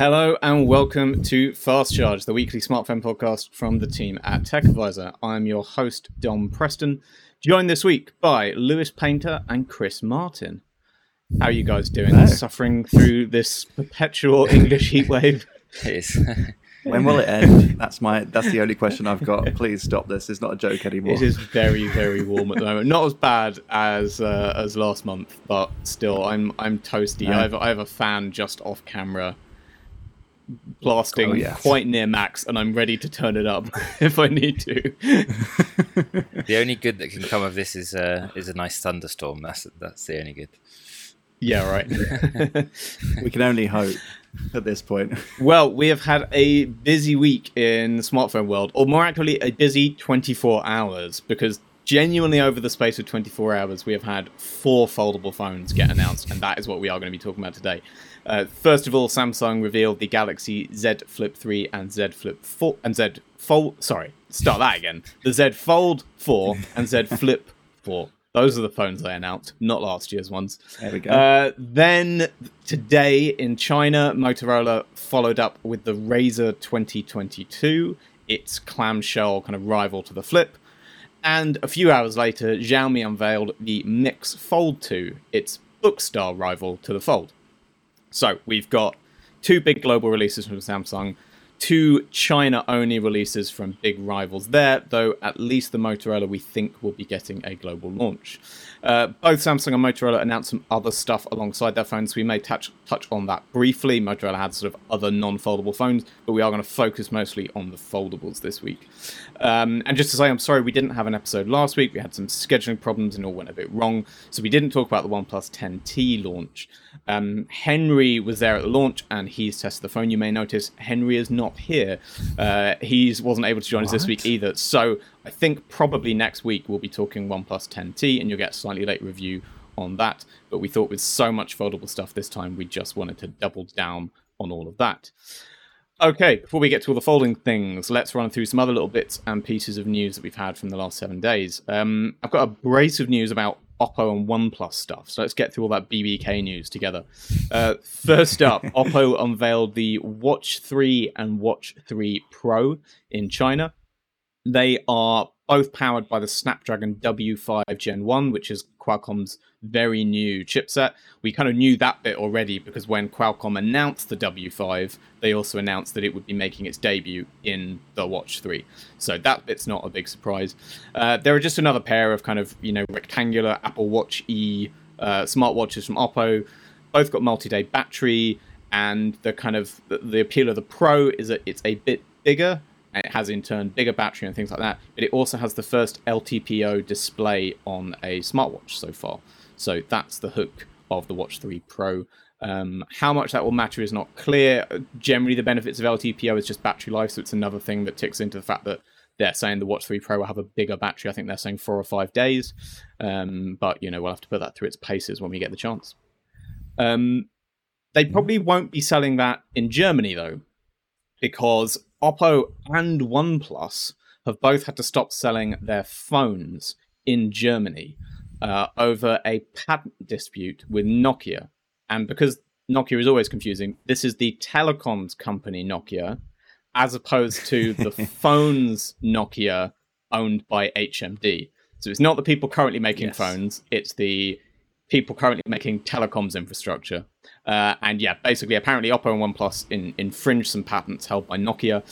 Hello and welcome to Fast Charge, the weekly smartphone podcast from the team at Tech Advisor. I'm your host, Dom Preston, joined this week by Lewis Painter and Chris Martin. How are you guys doing? Hello. Suffering through this perpetual English heatwave? It is. When will it end? That's the only question I've got. Please stop this. It's not a joke anymore. It is very, very warm at the moment. Not as bad as last month, but still, I'm toasty. I have a fan just off camera, blasting quite near max, and I'm ready to turn it up if I need to. The only good that can come of this is a nice thunderstorm. That's the only good. Yeah, right. We can only hope at this point. Well, we have had a busy week in the smartphone world, or more accurately, a busy 24 hours, because genuinely over the space of 24 hours, we have had 4 foldable phones get announced, and that is what we are going to be talking about today. First of all, Samsung revealed the Galaxy Z Flip 3 and Z Flip 4 and Z Fold. Sorry, start that again. The Z Fold 4 and Z Flip 4. Those are the phones they announced, not last year's ones. There we go. Then today in China, Motorola followed up with the Razr 2022, its clamshell kind of rival to the Flip. And a few hours later, Xiaomi unveiled the Mix Fold 2, its book-style rival to the Fold. So we've got 2 big global releases from Samsung, 2 China-only releases from big rivals there, though at least the Motorola, we think, will be getting a global launch. Both Samsung and Motorola announced some other stuff alongside their phones. We may touch on that briefly. Motorola had sort of other non-foldable phones, but we are going to focus mostly on the foldables this week. And just to say, I'm sorry we didn't have an episode last week. We had some scheduling problems and all went a bit wrong, so we didn't talk about the OnePlus 10T launch. Henry was there at the launch, and he's tested the phone. You may notice Henry is not here. He wasn't able to join us this week either. So I think probably next week we'll be talking OnePlus 10T, and you'll get a slightly late review on that. But we thought with so much foldable stuff this time, we just wanted to double down on all of that. Okay, before we get to all the folding things, let's run through some other little bits and pieces of news that we've had from the last 7 days. I've got a brace of news about Oppo and OnePlus stuff. So let's get through all that BBK news together. First up, Oppo unveiled the Watch 3 and Watch 3 Pro in China. They are both powered by the Snapdragon W5 Gen 1, which is Qualcomm's very new chipset. We kind of knew that bit already because when Qualcomm announced the W5, they also announced that it would be making its debut in the Watch 3. So that bit's not a big surprise. There are just another pair of kind of, rectangular Apple Watch-y smartwatches from Oppo. Both got multi-day battery, and the appeal of the Pro is that it's a bit bigger. It has, in turn, bigger battery and things like that. But it also has the first LTPO display on a smartwatch so far. So that's the hook of the Watch 3 Pro. How much that will matter is not clear. Generally, the benefits of LTPO is just battery life. So it's another thing that ticks into the fact that they're saying the Watch 3 Pro will have a bigger battery. I think they're saying 4 or 5 days. But, we'll have to put that through its paces when we get the chance. They probably won't be selling that in Germany, though, because Oppo and OnePlus have both had to stop selling their phones in Germany over a patent dispute with Nokia. And because Nokia is always confusing, this is the telecoms company Nokia, as opposed to the phones Nokia owned by HMD. So it's not the people currently making phones, it's the people currently making telecoms infrastructure. Basically, apparently Oppo and OnePlus infringed some patents held by Nokia.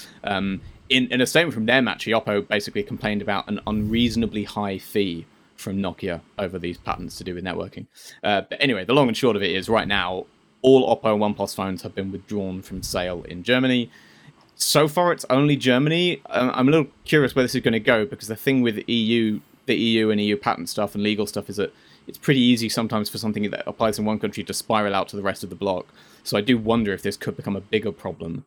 In a statement from them, actually, Oppo basically complained about an unreasonably high fee from Nokia over these patents to do with networking. But anyway, the long and short of it is right now, all Oppo and OnePlus phones have been withdrawn from sale in Germany. So far, it's only Germany. I'm a little curious where this is going to go, because the thing with the EU and EU patent stuff and legal stuff is that it's pretty easy sometimes for something that applies in one country to spiral out to the rest of the bloc. So I do wonder if this could become a bigger problem.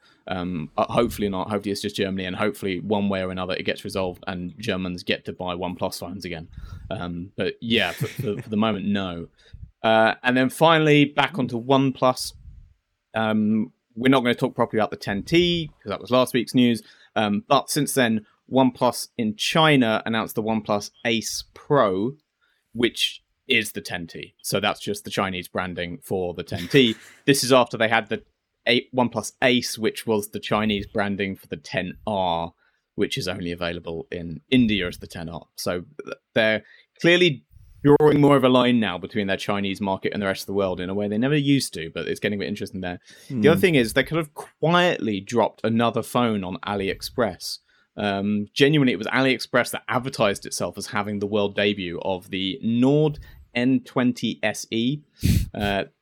Hopefully not. Hopefully it's just Germany, and hopefully one way or another it gets resolved and Germans get to buy OnePlus phones again. For the moment, no. And then finally, back onto OnePlus. We're not going to talk properly about the 10T because that was last week's news. But since then, OnePlus in China announced the OnePlus Ace Pro, which is the 10T. So that's just the Chinese branding for the 10T. This is after they had the OnePlus Ace, which was the Chinese branding for the 10R, which is only available in India as the 10R. So they're clearly drawing more of a line now between their Chinese market and the rest of the world in a way they never used to, but it's getting a bit interesting there. Mm. The other thing is they could have quietly dropped another phone on AliExpress. Genuinely, it was AliExpress that advertised itself as having the world debut of the Nord N20 SE.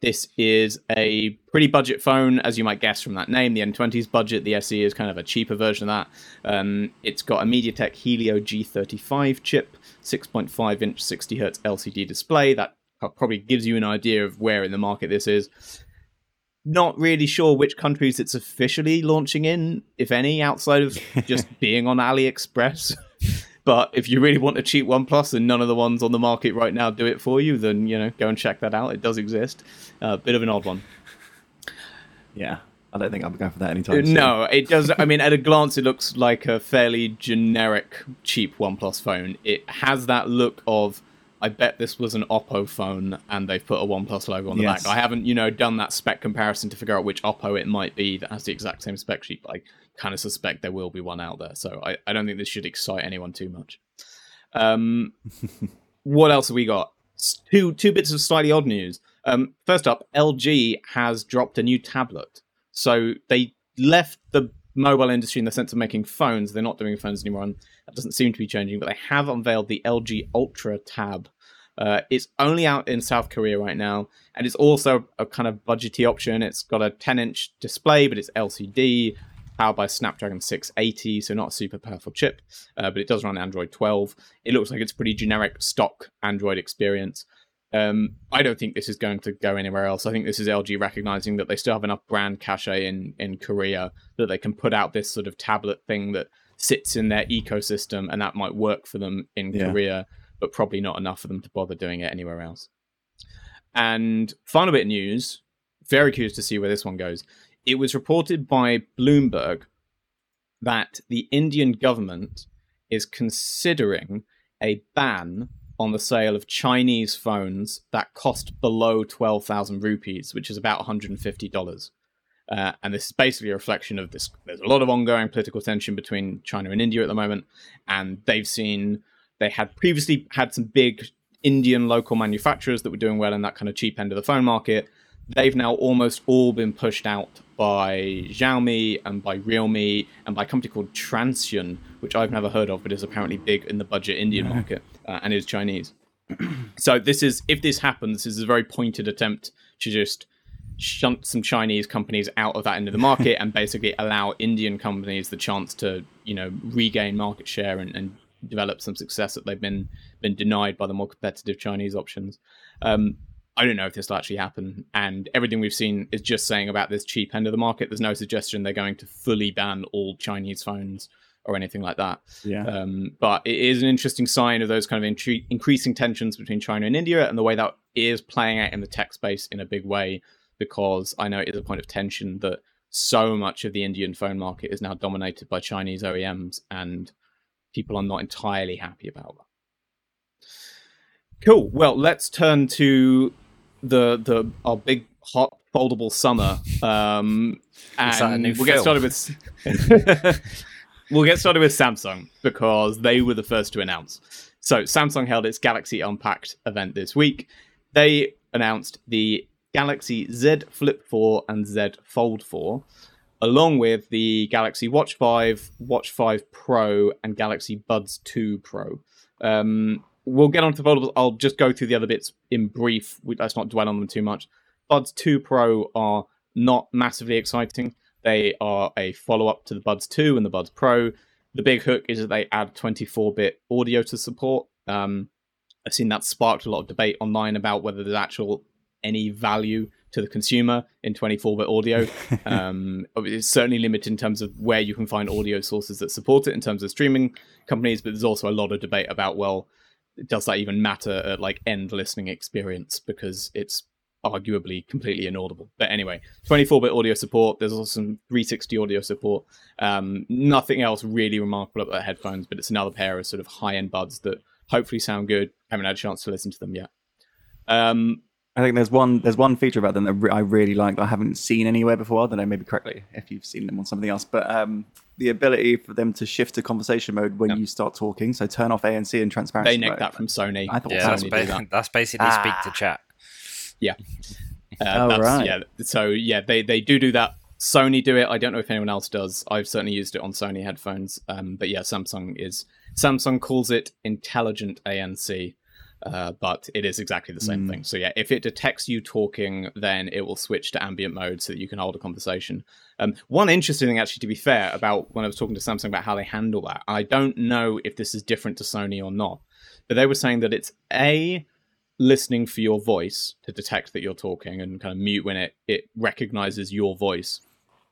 This is a pretty budget phone, as you might guess from that name. The N20 is budget. The SE is kind of a cheaper version of that. It's got a MediaTek Helio G35 chip, 6.5-inch 60Hz LCD display. That probably gives you an idea of where in the market this is. Not really sure which countries it's officially launching in, if any, outside of just being on AliExpress. But if you really want a cheap OnePlus and none of the ones on the market right now do it for you, then, you know, go and check that out. It does exist. Bit of an odd one. Yeah, I don't think I'm going for that anytime soon. No, it does. I mean, at a glance, it looks like a fairly generic, cheap OnePlus phone. It has that look of, I bet this was an Oppo phone and they've put a OnePlus logo on the back. I haven't, you know, done that spec comparison to figure out which Oppo it might be that has the exact same spec sheet, but I kind of suspect there will be one out there, so I don't think this should excite anyone too much. What else have we got? Two bits of slightly odd news. First up, LG has dropped a new tablet. So they left the mobile industry in the sense of making phones. They're not doing phones anymore, and that doesn't seem to be changing, but they have unveiled the LG Ultra Tab. It's only out in South Korea right now, and it's also a kind of budgety option. It's got a 10-inch display, but it's LCD, powered by Snapdragon 680, so not a super powerful chip, but it does run Android 12. It looks like it's a pretty generic stock Android experience. I don't think this is going to go anywhere else. I think this is LG recognizing that they still have enough brand cachet in Korea that they can put out this sort of tablet thing that sits in their ecosystem, and that might work for them in Korea, but probably not enough for them to bother doing it anywhere else. And final bit of news, very curious to see where this one goes. It was reported by Bloomberg that the Indian government is considering a ban on the sale of Chinese phones that cost below 12,000 rupees, which is about $150. And this is basically a reflection of this. There's a lot of ongoing political tension between China and India at the moment. And they had previously had some big Indian local manufacturers that were doing well in that kind of cheap end of the phone market. They've now almost all been pushed out by Xiaomi and by Realme and by a company called Transsion, which I've never heard of, but is apparently big in the budget Indian market and is Chinese. So this is, if this happens, this is a very pointed attempt to just shunt some Chinese companies out of that end of the market and basically allow Indian companies the chance to, you know, regain market share and develop some success that they've been denied by the more competitive Chinese options. I don't know if this will actually happen, and everything we've seen is just saying about this cheap end of the market. There's no suggestion they're going to fully ban all Chinese phones or anything like that. But it is an interesting sign of those kind of increasing tensions between China and India, and the way that is playing out in the tech space in a big way, because I know it is a point of tension that so much of the Indian phone market is now dominated by Chinese OEMs, and people are not entirely happy about that. Cool. Well, let's turn to our big hot foldable summer, and we'll get started with Samsung, because they were the first to announce. So Samsung held its Galaxy Unpacked event this week. They announced the Galaxy Z Flip 4 and Z Fold 4, along with the Galaxy Watch 5, Watch 5 Pro, and Galaxy Buds 2 Pro. We'll get on to the foldables. I'll just go through the other bits in brief. Let's not dwell on them too much. Buds 2 Pro are not massively exciting. They are a follow-up to the Buds 2 and the Buds Pro. The big hook is that they add 24-bit audio to support. I've seen that sparked a lot of debate online about whether there's any value to the consumer in 24-bit audio. It's certainly limited in terms of where you can find audio sources that support it in terms of streaming companies, but there's also a lot of debate about, well, does that even matter at end listening experience, because it's arguably completely inaudible. But anyway, 24-bit audio support. There's also some 360 audio support. Nothing else really remarkable about headphones, but it's another pair of sort of high-end buds that hopefully sound good. Haven't had a chance to listen to them yet. I think there's one feature about them that I really like that I haven't seen anywhere before. I don't know, maybe correctly if you've seen them on something else, but the ability for them to shift to conversation mode when you start talking. So turn off ANC and transparency. They nicked that from Sony. I thought Sony did that. That's basically speak to chat. Yeah. Right. Yeah. So yeah, they do that. Sony do it. I don't know if anyone else does. I've certainly used it on Sony headphones. But yeah, Samsung calls it intelligent ANC. But it is exactly the same thing. So yeah, if it detects you talking, then it will switch to ambient mode so that you can hold a conversation. One interesting thing, actually, to be fair, about when I was talking to Samsung about how they handle that, I don't know if this is different to Sony or not, but they were saying that it's listening for your voice to detect that you're talking and kind of mute when it recognizes your voice,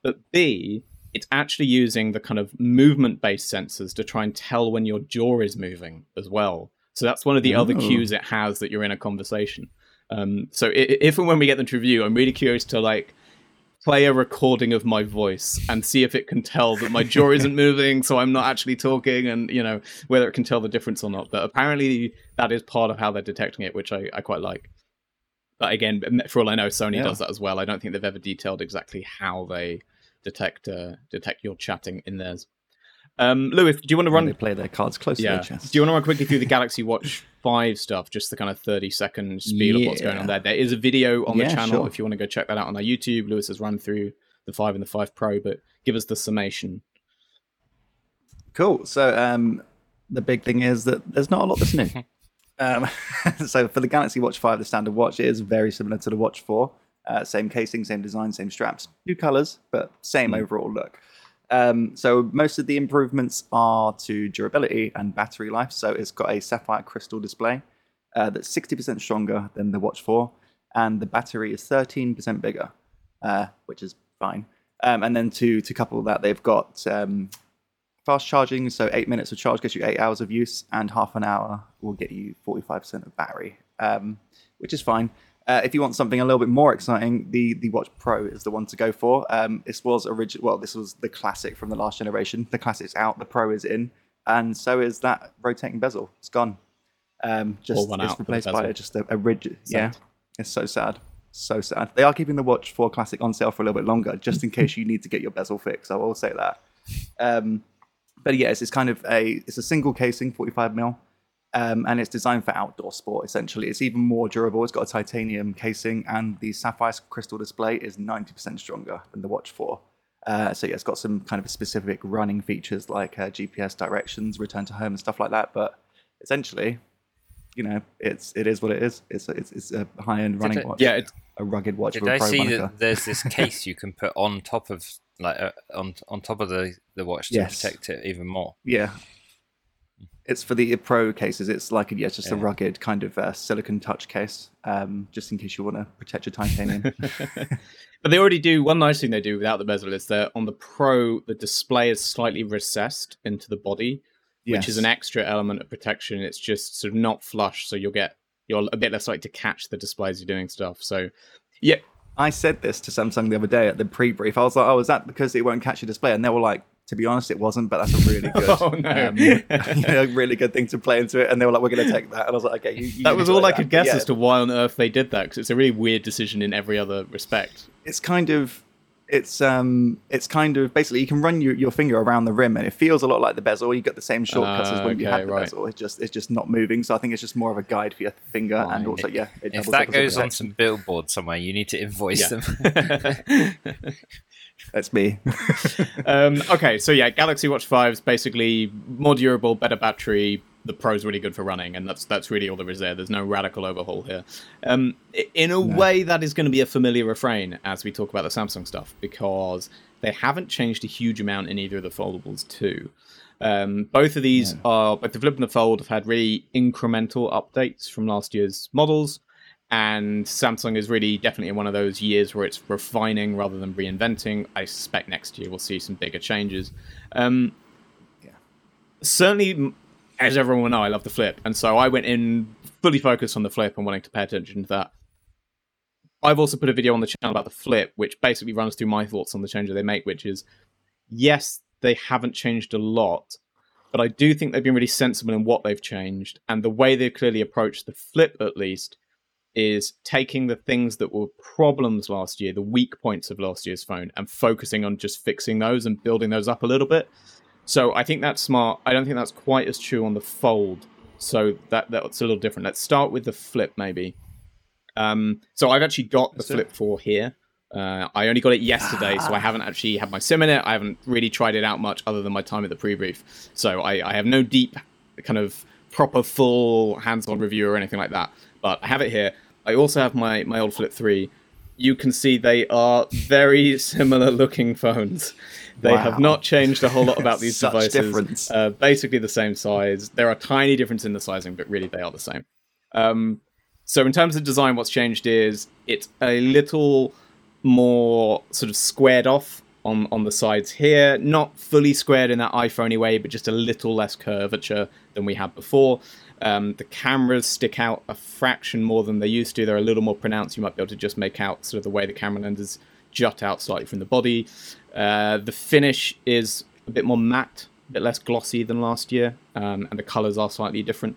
but B, it's actually using the kind of movement-based sensors to try and tell when your jaw is moving as well. So that's one of the other cues it has that you're in a conversation. So if and when we get them to review, I'm really curious to play a recording of my voice and see if it can tell that my jaw isn't moving, so I'm not actually talking, and whether it can tell the difference or not. But apparently that is part of how they're detecting it, which I quite like. But again, for all I know, Sony does that as well. I don't think they've ever detailed exactly how they detect your chatting in theirs. Lewis, do you want to run? They play their cards close to their chest. Do you want to run quickly through the Galaxy Watch 5 stuff, just the kind of 30-second speed of what's going on there? There is a video on the channel if you want to go check that out on our YouTube. Lewis has run through the 5 and the 5 Pro, but give us the summation. Cool. So the big thing is that there's not a lot that's new. So for the Galaxy Watch 5, the standard watch, it is very similar to the Watch 4. Same casing, same design, same straps. New colors, but same overall look. So most of the improvements are to durability and battery life. So it's got a sapphire crystal display that's 60% stronger than the Watch 4, and the battery is 13% bigger, which is fine. And then to couple that, they've got fast charging. So 8 minutes of charge gets you 8 hours of use, and half an hour will get you 45% of battery, which is fine. If you want something a little bit more exciting, the Watch Pro is the one to go for. This was the classic from the last generation. The classic's out, the Pro is in, and so is that rotating bezel. It's gone. It's replaced by just a rigid. Sad. Yeah, it's so sad. So sad. They are keeping the Watch 4 Classic on sale for a little bit longer, just in case you need to get your bezel fixed. I will say that. But yes, it's kind of a single casing, 45mm. And it's designed for outdoor sport, essentially. It's even more durable. It's got a titanium casing, and the sapphire crystal display is 90% stronger than the Watch 4. So yeah, it's got some kind of specific running features like GPS directions, return to home, and stuff like that. But essentially, it is what it is. It's a high-end running watch. Yeah, it's a rugged watch. Did I see that there's this case you can put on top of on top of the watch to protect it even more? Yeah. It's for the Pro cases. It's a rugged kind of silicon touch case, just in case you want to protect your titanium. But they already do. One nice thing they do without the bezel is that on the Pro, the display is slightly recessed into the body, which is an extra element of protection. It's just sort of not flush, so you're a bit less likely to catch the display as you're doing stuff. So, yeah. I said this to Samsung the other day at the pre-brief. I was like, is that because it won't catch your display? And they were like, to be honest, it wasn't, but that's a really good, really good thing to play into it. And they were like, "We're going to take that," and I was like, "Okay." You that was all I could guess as to why on earth they did that, because it's a really weird decision in every other respect. It's kind of basically you can run your finger around the rim, and it feels a lot like the bezel. You got the same shortcuts as when you had the bezel. It's just not moving. So I think it's just more of a guide for your finger, and also if that goes on some billboard somewhere, you need to invoice them. That's me. Okay, so yeah, Galaxy Watch 5 is basically more durable, better battery. The Pro's really good for running, and that's really all there is there. There's no radical overhaul here. In a way, that is going to be a familiar refrain as we talk about the Samsung stuff, because they haven't changed a huge amount in either of the foldables too. Both of these are, both the Flip and the Fold, have had really incremental updates from last year's models. And Samsung is really definitely in one of those years where it's refining rather than reinventing. I suspect next year we'll see some bigger changes. Certainly, as everyone will know, I love the Flip. And so I went in fully focused on the Flip and wanting to pay attention to that. I've also put a video on the channel about the Flip, which basically runs through my thoughts on the changes they make, which is, yes, they haven't changed a lot, but I do think they've been really sensible in what they've changed. And the way they've clearly approached the Flip, at least, is taking the things that were problems last year, the weak points of last year's phone, and focusing on just fixing those and building those up a little bit. So I think that's smart. I don't think that's quite as true on the Fold. So that's a little different. Let's start with the Flip, maybe. So I've actually got the Flip 4 here. I only got it yesterday, so I haven't actually had my SIM in it. I haven't really tried it out much other than my time at the pre-brief. So I have no deep kind of proper full hands-on review or anything like that. But I have it here. I also have my old Flip 3. You can see they are very similar looking phones. They have not changed a whole lot about these devices. Difference. Basically the same size. There are tiny differences in the sizing, but really they are the same. So in terms of design, what's changed is it's a little more sort of squared off on the sides here. Not fully squared in that iPhone-y way, but just a little less curvature than we had before. The cameras stick out a fraction more than they used to. They're a little more pronounced. You might be able to just make out sort of the way the camera lenses jut out slightly from the body. The finish is a bit more matte, a bit less glossy than last year, and the colors are slightly different.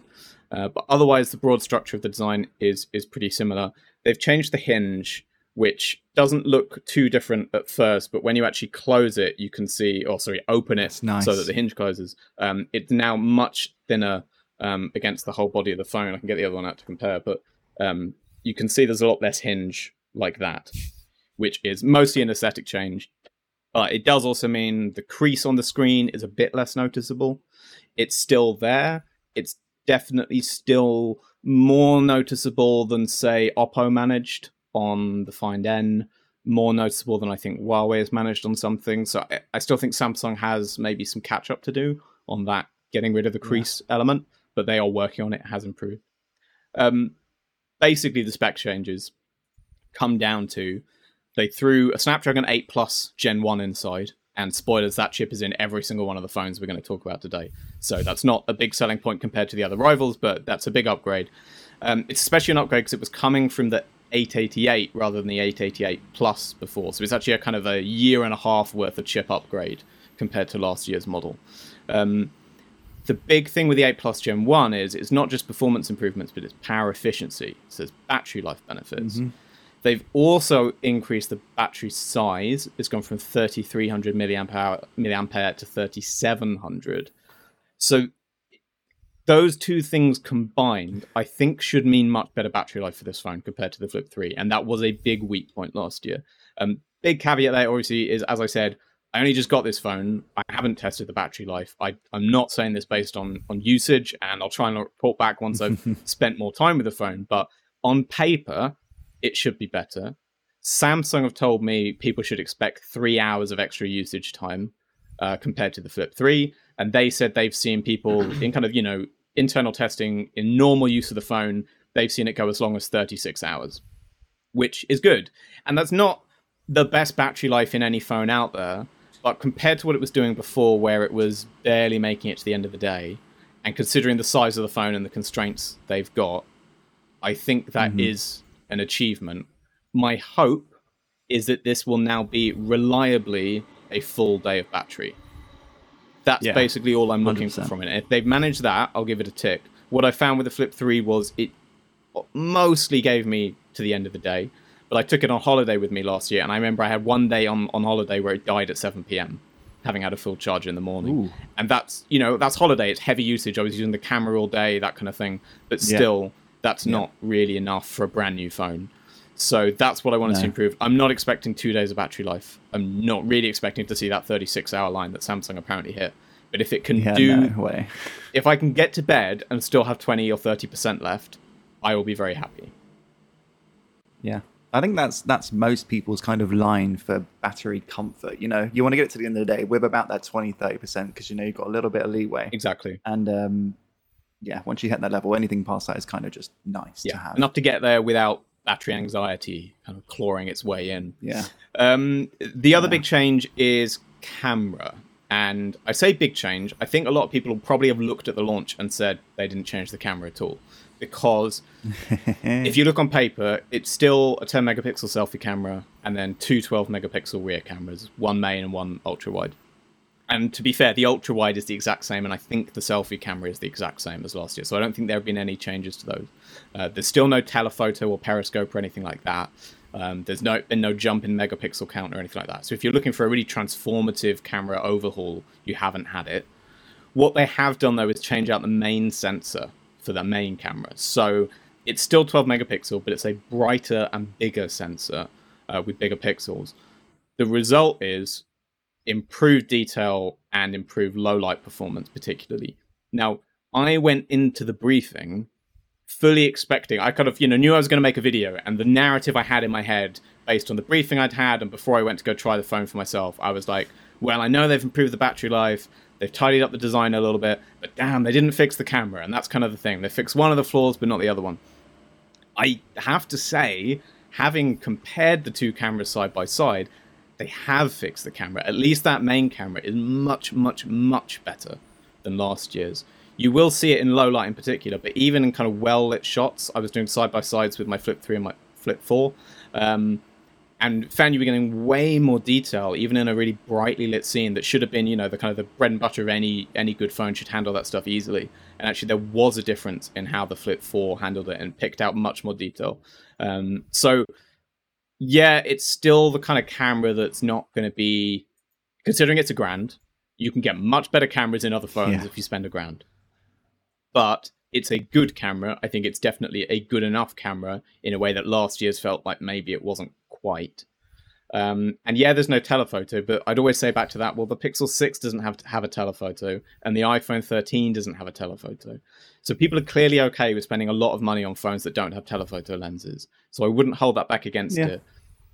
But otherwise, the broad structure of the design is pretty similar. They've changed the hinge, which doesn't look too different at first, but when you actually close it, you can see, open it so that the hinge closes. It's now much thinner against the whole body of the phone. I can get the other one out to compare, but you can see there's a lot less hinge like that, which is mostly an aesthetic change. But it does also mean the crease on the screen is a bit less noticeable. It's still there. It's definitely still more noticeable than, say, Oppo managed on the Find N, more noticeable than I think Huawei has managed on something. So I still think Samsung has maybe some catch-up to do on that, getting rid of the crease element. But they are working on it. It has improved. Basically, the spec changes come down to they threw a Snapdragon 8 Plus Gen 1 inside. And spoilers, that chip is in every single one of the phones we're going to talk about today. So that's not a big selling point compared to the other rivals, but that's a big upgrade. It's especially an upgrade because it was coming from the 888 rather than the 888 Plus before. So it's actually a kind of a year and a half worth of chip upgrade compared to last year's model. The big thing with the 8 Plus Gen 1 is it's not just performance improvements, but it's power efficiency. So there's battery life benefits. Mm-hmm. They've also increased the battery size. It's gone from 3,300 milliampere to 3,700. So those two things combined, I think, should mean much better battery life for this phone compared to the Flip 3. And that was a big weak point last year. Big caveat there, obviously, is, as I said, I only just got this phone. I haven't tested the battery life. I'm not saying this based on usage, and I'll try and report back once I've spent more time with the phone. But on paper, it should be better. Samsung have told me people should expect 3 hours of extra usage time compared to the Flip 3. And they said they've seen people in kind of, internal testing, in normal use of the phone, they've seen it go as long as 36 hours, which is good. And that's not the best battery life in any phone out there. But compared to what it was doing before, where it was barely making it to the end of the day, and considering the size of the phone and the constraints they've got, I think that is an achievement. My hope is that this will now be reliably a full day of battery. That's basically all I'm looking for from it. If they've managed that, I'll give it a tick. What I found with the Flip 3 was it mostly gave me to the end of the day. But I took it on holiday with me last year, and I remember I had one day on holiday where it died at 7 p.m., having had a full charge in the morning. Ooh. And that's holiday. It's heavy usage. I was using the camera all day, that kind of thing. But still, that's not really enough for a brand new phone. So that's what I wanted to improve. I'm not expecting 2 days of battery life. I'm not really expecting to see that 36-hour line that Samsung apparently hit. But if it can if I can get to bed and still have 20 or 30% left, I will be very happy. Yeah. I think that's most people's kind of line for battery comfort. You want to get it to the end of the day with about that 20, 30%, because you've got a little bit of leeway. Exactly. And once you hit that level, anything past that is kind of just nice to have. Enough to get there without battery anxiety kind of clawing its way in. Yeah. The other big change is camera. And I say big change. I think a lot of people probably have looked at the launch and said they didn't change the camera at all. Because if you look on paper, it's still a 10 megapixel selfie camera and then two 12 megapixel rear cameras, one main and one ultra wide. And to be fair, the ultra wide is the exact same, and I think the selfie camera is the exact same as last year. So I don't think there have been any changes to those. There's still no telephoto or periscope or anything like that. There's no jump in megapixel count or anything like that. So if you're looking for a really transformative camera overhaul, you haven't had it. What they have done, though, is change out the main sensor for the main camera. So it's still 12 megapixel, but it's a brighter and bigger sensor with bigger pixels. The result is improved detail and improved low light performance, particularly. Now, I went into the briefing fully expecting, I kind of, knew I was going to make a video, and the narrative I had in my head based on the briefing I'd had and before I went to go try the phone for myself, I was like, well, I know they've improved the battery life, they've tidied up the design a little bit, but damn, they didn't fix the camera, and that's kind of the thing. They fixed one of the flaws, but not the other one. I have to say, having compared the two cameras side by side, they have fixed the camera. At least that main camera is much, much, much better than last year's. You will see it in low light in particular, but even in kind of well-lit shots, I was doing side-by-sides with my Flip 3 and my Flip 4, and found you were getting way more detail, even in a really brightly lit scene that should have been, the kind of the bread and butter of any good phone should handle that stuff easily. And actually, there was a difference in how the Flip 4 handled it and picked out much more detail. So, yeah, it's still the kind of camera that's not going to be, considering it's $1,000, you can get much better cameras in other phones if you spend $1,000. But it's a good camera. I think it's definitely a good enough camera in a way that last year's felt like maybe it wasn't quite. And yeah, there's no telephoto, but I'd always say back to that, well, the Pixel 6 doesn't have a telephoto, and the iPhone 13 doesn't have a telephoto. So people are clearly okay with spending a lot of money on phones that don't have telephoto lenses. So I wouldn't hold that back against it.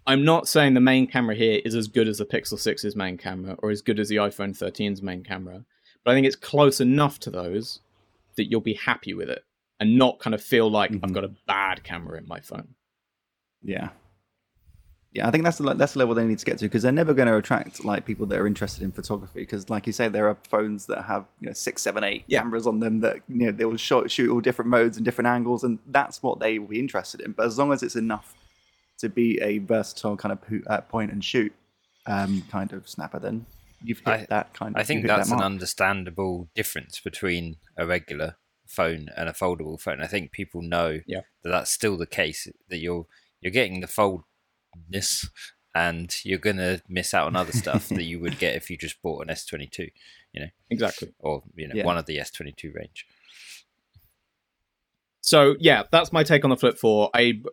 I'm not saying the main camera here is as good as the Pixel 6's main camera or as good as the iPhone 13's main camera, but I think it's close enough to those that you'll be happy with it and not kind of feel like I've got a bad camera in my phone. Yeah, I think that's the level they need to get to, because they're never going to attract like people that are interested in photography, because like you say, there are phones that have 6, 7, 8 cameras on them that they will shoot all different modes and different angles, and that's what they will be interested in. But as long as it's enough to be a versatile kind of point and shoot kind of snapper, then you've hit that kind of. I think that's an understandable difference between a regular phone and a foldable phone. I think people know that that's still the case, that you're getting the foldness and you're gonna miss out on other stuff that you would get if you just bought an S22, exactly, or one of the S22 range. So yeah, that's my take on the Flip 4. I'm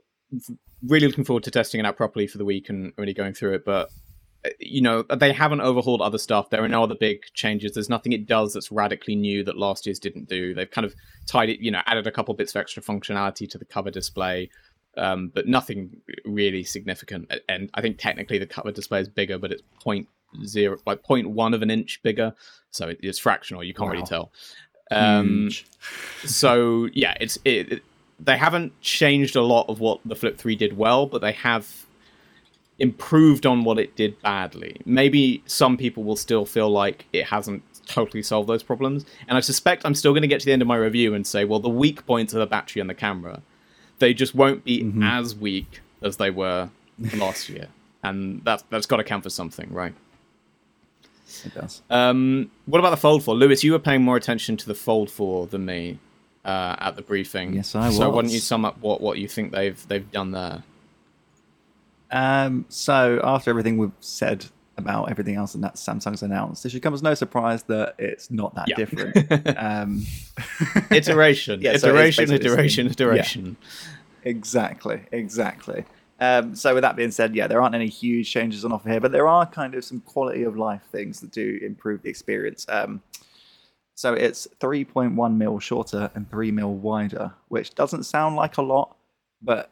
really looking forward to testing it out properly for the week and really going through it, but they haven't overhauled other stuff. There are no other big changes. There's nothing it does that's radically new that last year's didn't do. They've kind of tied it, added a couple bits of extra functionality to the cover display, but nothing really significant. And I think technically the cover display is bigger, but it's 0.1 of an inch bigger. So it's fractional. You can't really tell. So yeah, they haven't changed a lot of what the Flip 3 did well, but they have improved on what it did badly. Maybe some people will still feel like it hasn't totally solved those problems. And I suspect I'm still going to get to the end of my review and say, well, the weak points are the battery and the camera. They just won't be as weak as they were last year. And that's got to count for something, right? It does. What about the Fold 4? Lewis, you were paying more attention to the Fold 4 than me at the briefing. Yes, I was. So why don't you sum up what you think they've done there? So after everything we've said about everything else and that Samsung's announced, it should come as no surprise that it's not that different. Iteration. Iteration. Yeah. Exactly. So with that being said, there aren't any huge changes on offer here, but there are kind of some quality of life things that do improve the experience. So it's 3.1 mil shorter and 3 mil wider, which doesn't sound like a lot, but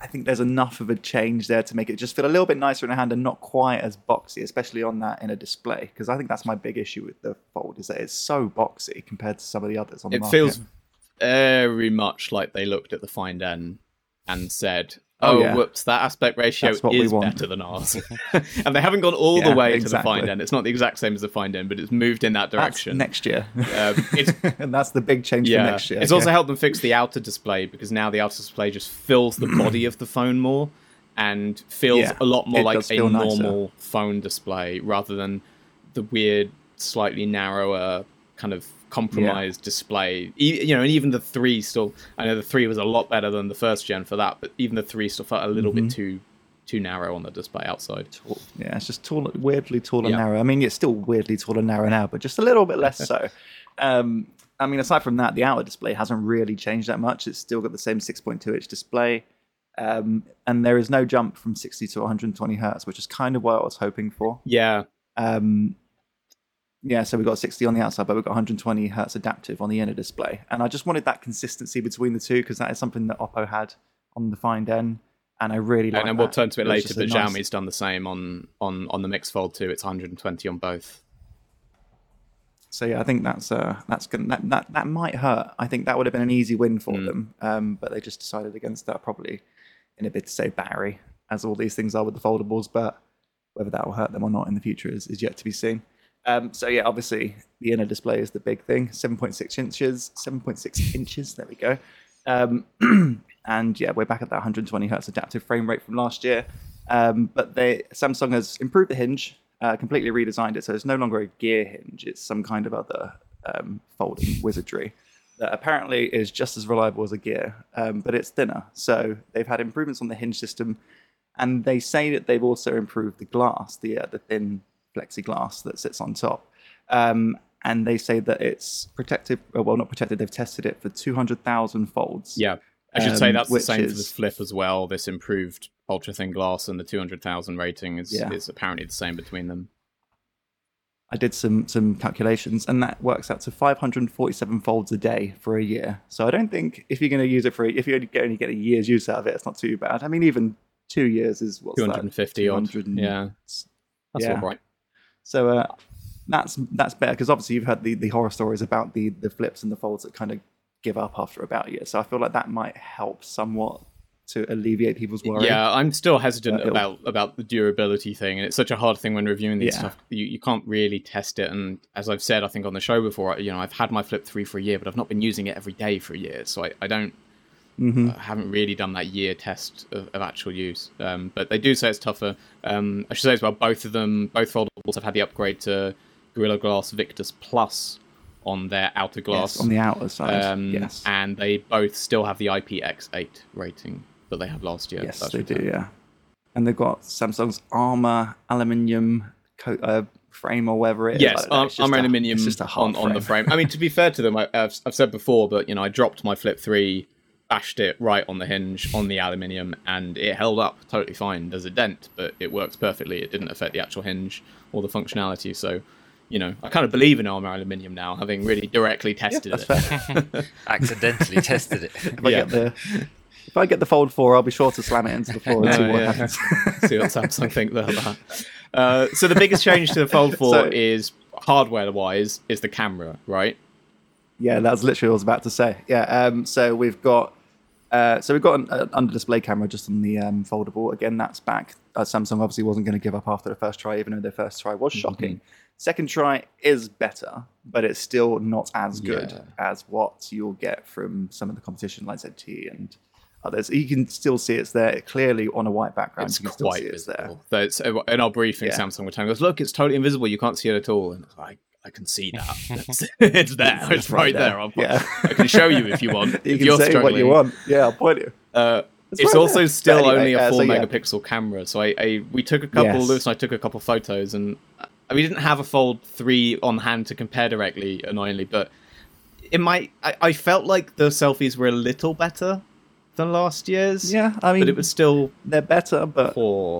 I think there's enough of a change there to make it just feel a little bit nicer in the hand and not quite as boxy, especially on that inner display. Because I think that's my big issue with the Fold, is that it's so boxy compared to some of the others on the market. It feels very much like they looked at the Find N and said, whoops, that aspect ratio is better than ours. And they haven't gone all the way to the Find N. It's not the exact same as the Find N, but it's moved in that direction. That's next year. And that's the big change for next year. It's also helped them fix the outer display, because now the outer display just fills the body of the phone more and feels a lot more like a normal phone display rather than the weird slightly narrower kind of compromised display, you know, and even the 3 still, I know the 3 was a lot better than the first gen for that, but even the 3 still felt a little bit too narrow on the display outside. Yeah, it's just tall, weirdly tall and narrow. I mean, it's still weirdly tall and narrow now, but just a little bit less so. I mean, aside from that, the outer display hasn't really changed that much. It's still got the same 6.2-inch display. And there is no jump from 60 to 120 hertz, which is kind of what I was hoping for. Yeah. Yeah, so we've got 60 on the outside, but we've got 120 hertz adaptive on the inner display. And I just wanted that consistency between the two, because that is something that Oppo had on the Find N. And I really like that. And we'll turn to it later, but nice... Xiaomi's done the same on the Mix Fold 2. It's 120 on both. So yeah, I think that's gonna, that might hurt. I think that would have been an easy win for them, but they just decided against that, probably in a bid to save battery, as all these things are with the foldables. But whether that will hurt them or not in the future is yet to be seen. So yeah, obviously the inner display is the big thing. 7.6 inches. There we go. And yeah, we're back at that 120 hertz adaptive frame rate from last year. But Samsung has improved the hinge. Completely redesigned it, so it's no longer a gear hinge. It's some kind of other folding wizardry that apparently is just as reliable as a gear, but it's thinner. So they've had improvements on the hinge system, and they say that they've also improved the glass, the thin plexiglass that sits on top. And they say that it's protected. Well, not protected. They've tested it for 200,000 folds. Yeah, I should say that's the same for the Flip as well. This improved ultra thin glass and the 200,000 rating is apparently the same between them. I did some calculations, and that works out to 547 folds a day for a year. So I don't think if you're going to use it if you only get a year's use out of it, it's not too bad. I mean, even 2 years is what's 250 that? 250 odd. Yeah, that's all right. So that's better, because obviously you've heard the horror stories about the Flips and the Folds that kind of give up after about a year. So I feel like that might help somewhat to alleviate people's worry. Yeah, I'm still hesitant about the durability thing, and it's such a hard thing when reviewing these stuff. You can't really test it, and as I've said, I think on the show before, you know, I've had my Flip 3 for a year, but I've not been using it every day for a year, so I haven't really done that year test of actual use. But they do say it's tougher. I should say as well, both foldables have had the upgrade to Gorilla Glass Victus Plus on their outer glass. Yes, on the outer side, yes. And they both still have the IPX8 rating that they had last year. Yes, they do, yeah. And they've got Samsung's Armour aluminium frame or whatever it is. Yes, Armour aluminium on the frame. I mean, to be fair to them, I've said before, but you know, I dropped my Flip 3, bashed it right on the hinge on the aluminium, and it held up totally fine. There's a dent, but it works perfectly. It didn't affect the actual hinge or the functionality, so... You know, I kind of believe in Armour aluminium now, having really directly tested it. Accidentally tested it. If I get the Fold 4, I'll be sure to slam it into the floor and see what happens. See what Samsung think about that. So the biggest change to the Fold 4 is, hardware-wise, is the camera, right? Yeah, that's literally what I was about to say. Yeah, so we've got... an under-display camera just on the foldable. Again, that's back. Samsung obviously wasn't going to give up after the first try, even though their first try was shocking. Second try is better, but it's still not as good as what you'll get from some of the competition, like ZT and others. You can still see it's there, clearly on a white background. It's quite visible. It's there. In our briefing, Samsung were telling us, look, it's totally invisible. You can't see it at all. And it's like, I can see that. It's there. It's right there. I can show you if you want. If you're struggling, what you want. Yeah, I'll point you. It's also there. Still anyway, only a 4-megapixel camera. So we took a couple, Lewis and I took a couple photos, and we didn't have a Fold 3 on hand to compare directly, annoyingly, but I felt like the selfies were a little better than last year's. Yeah, I mean, but it was still... They're better, but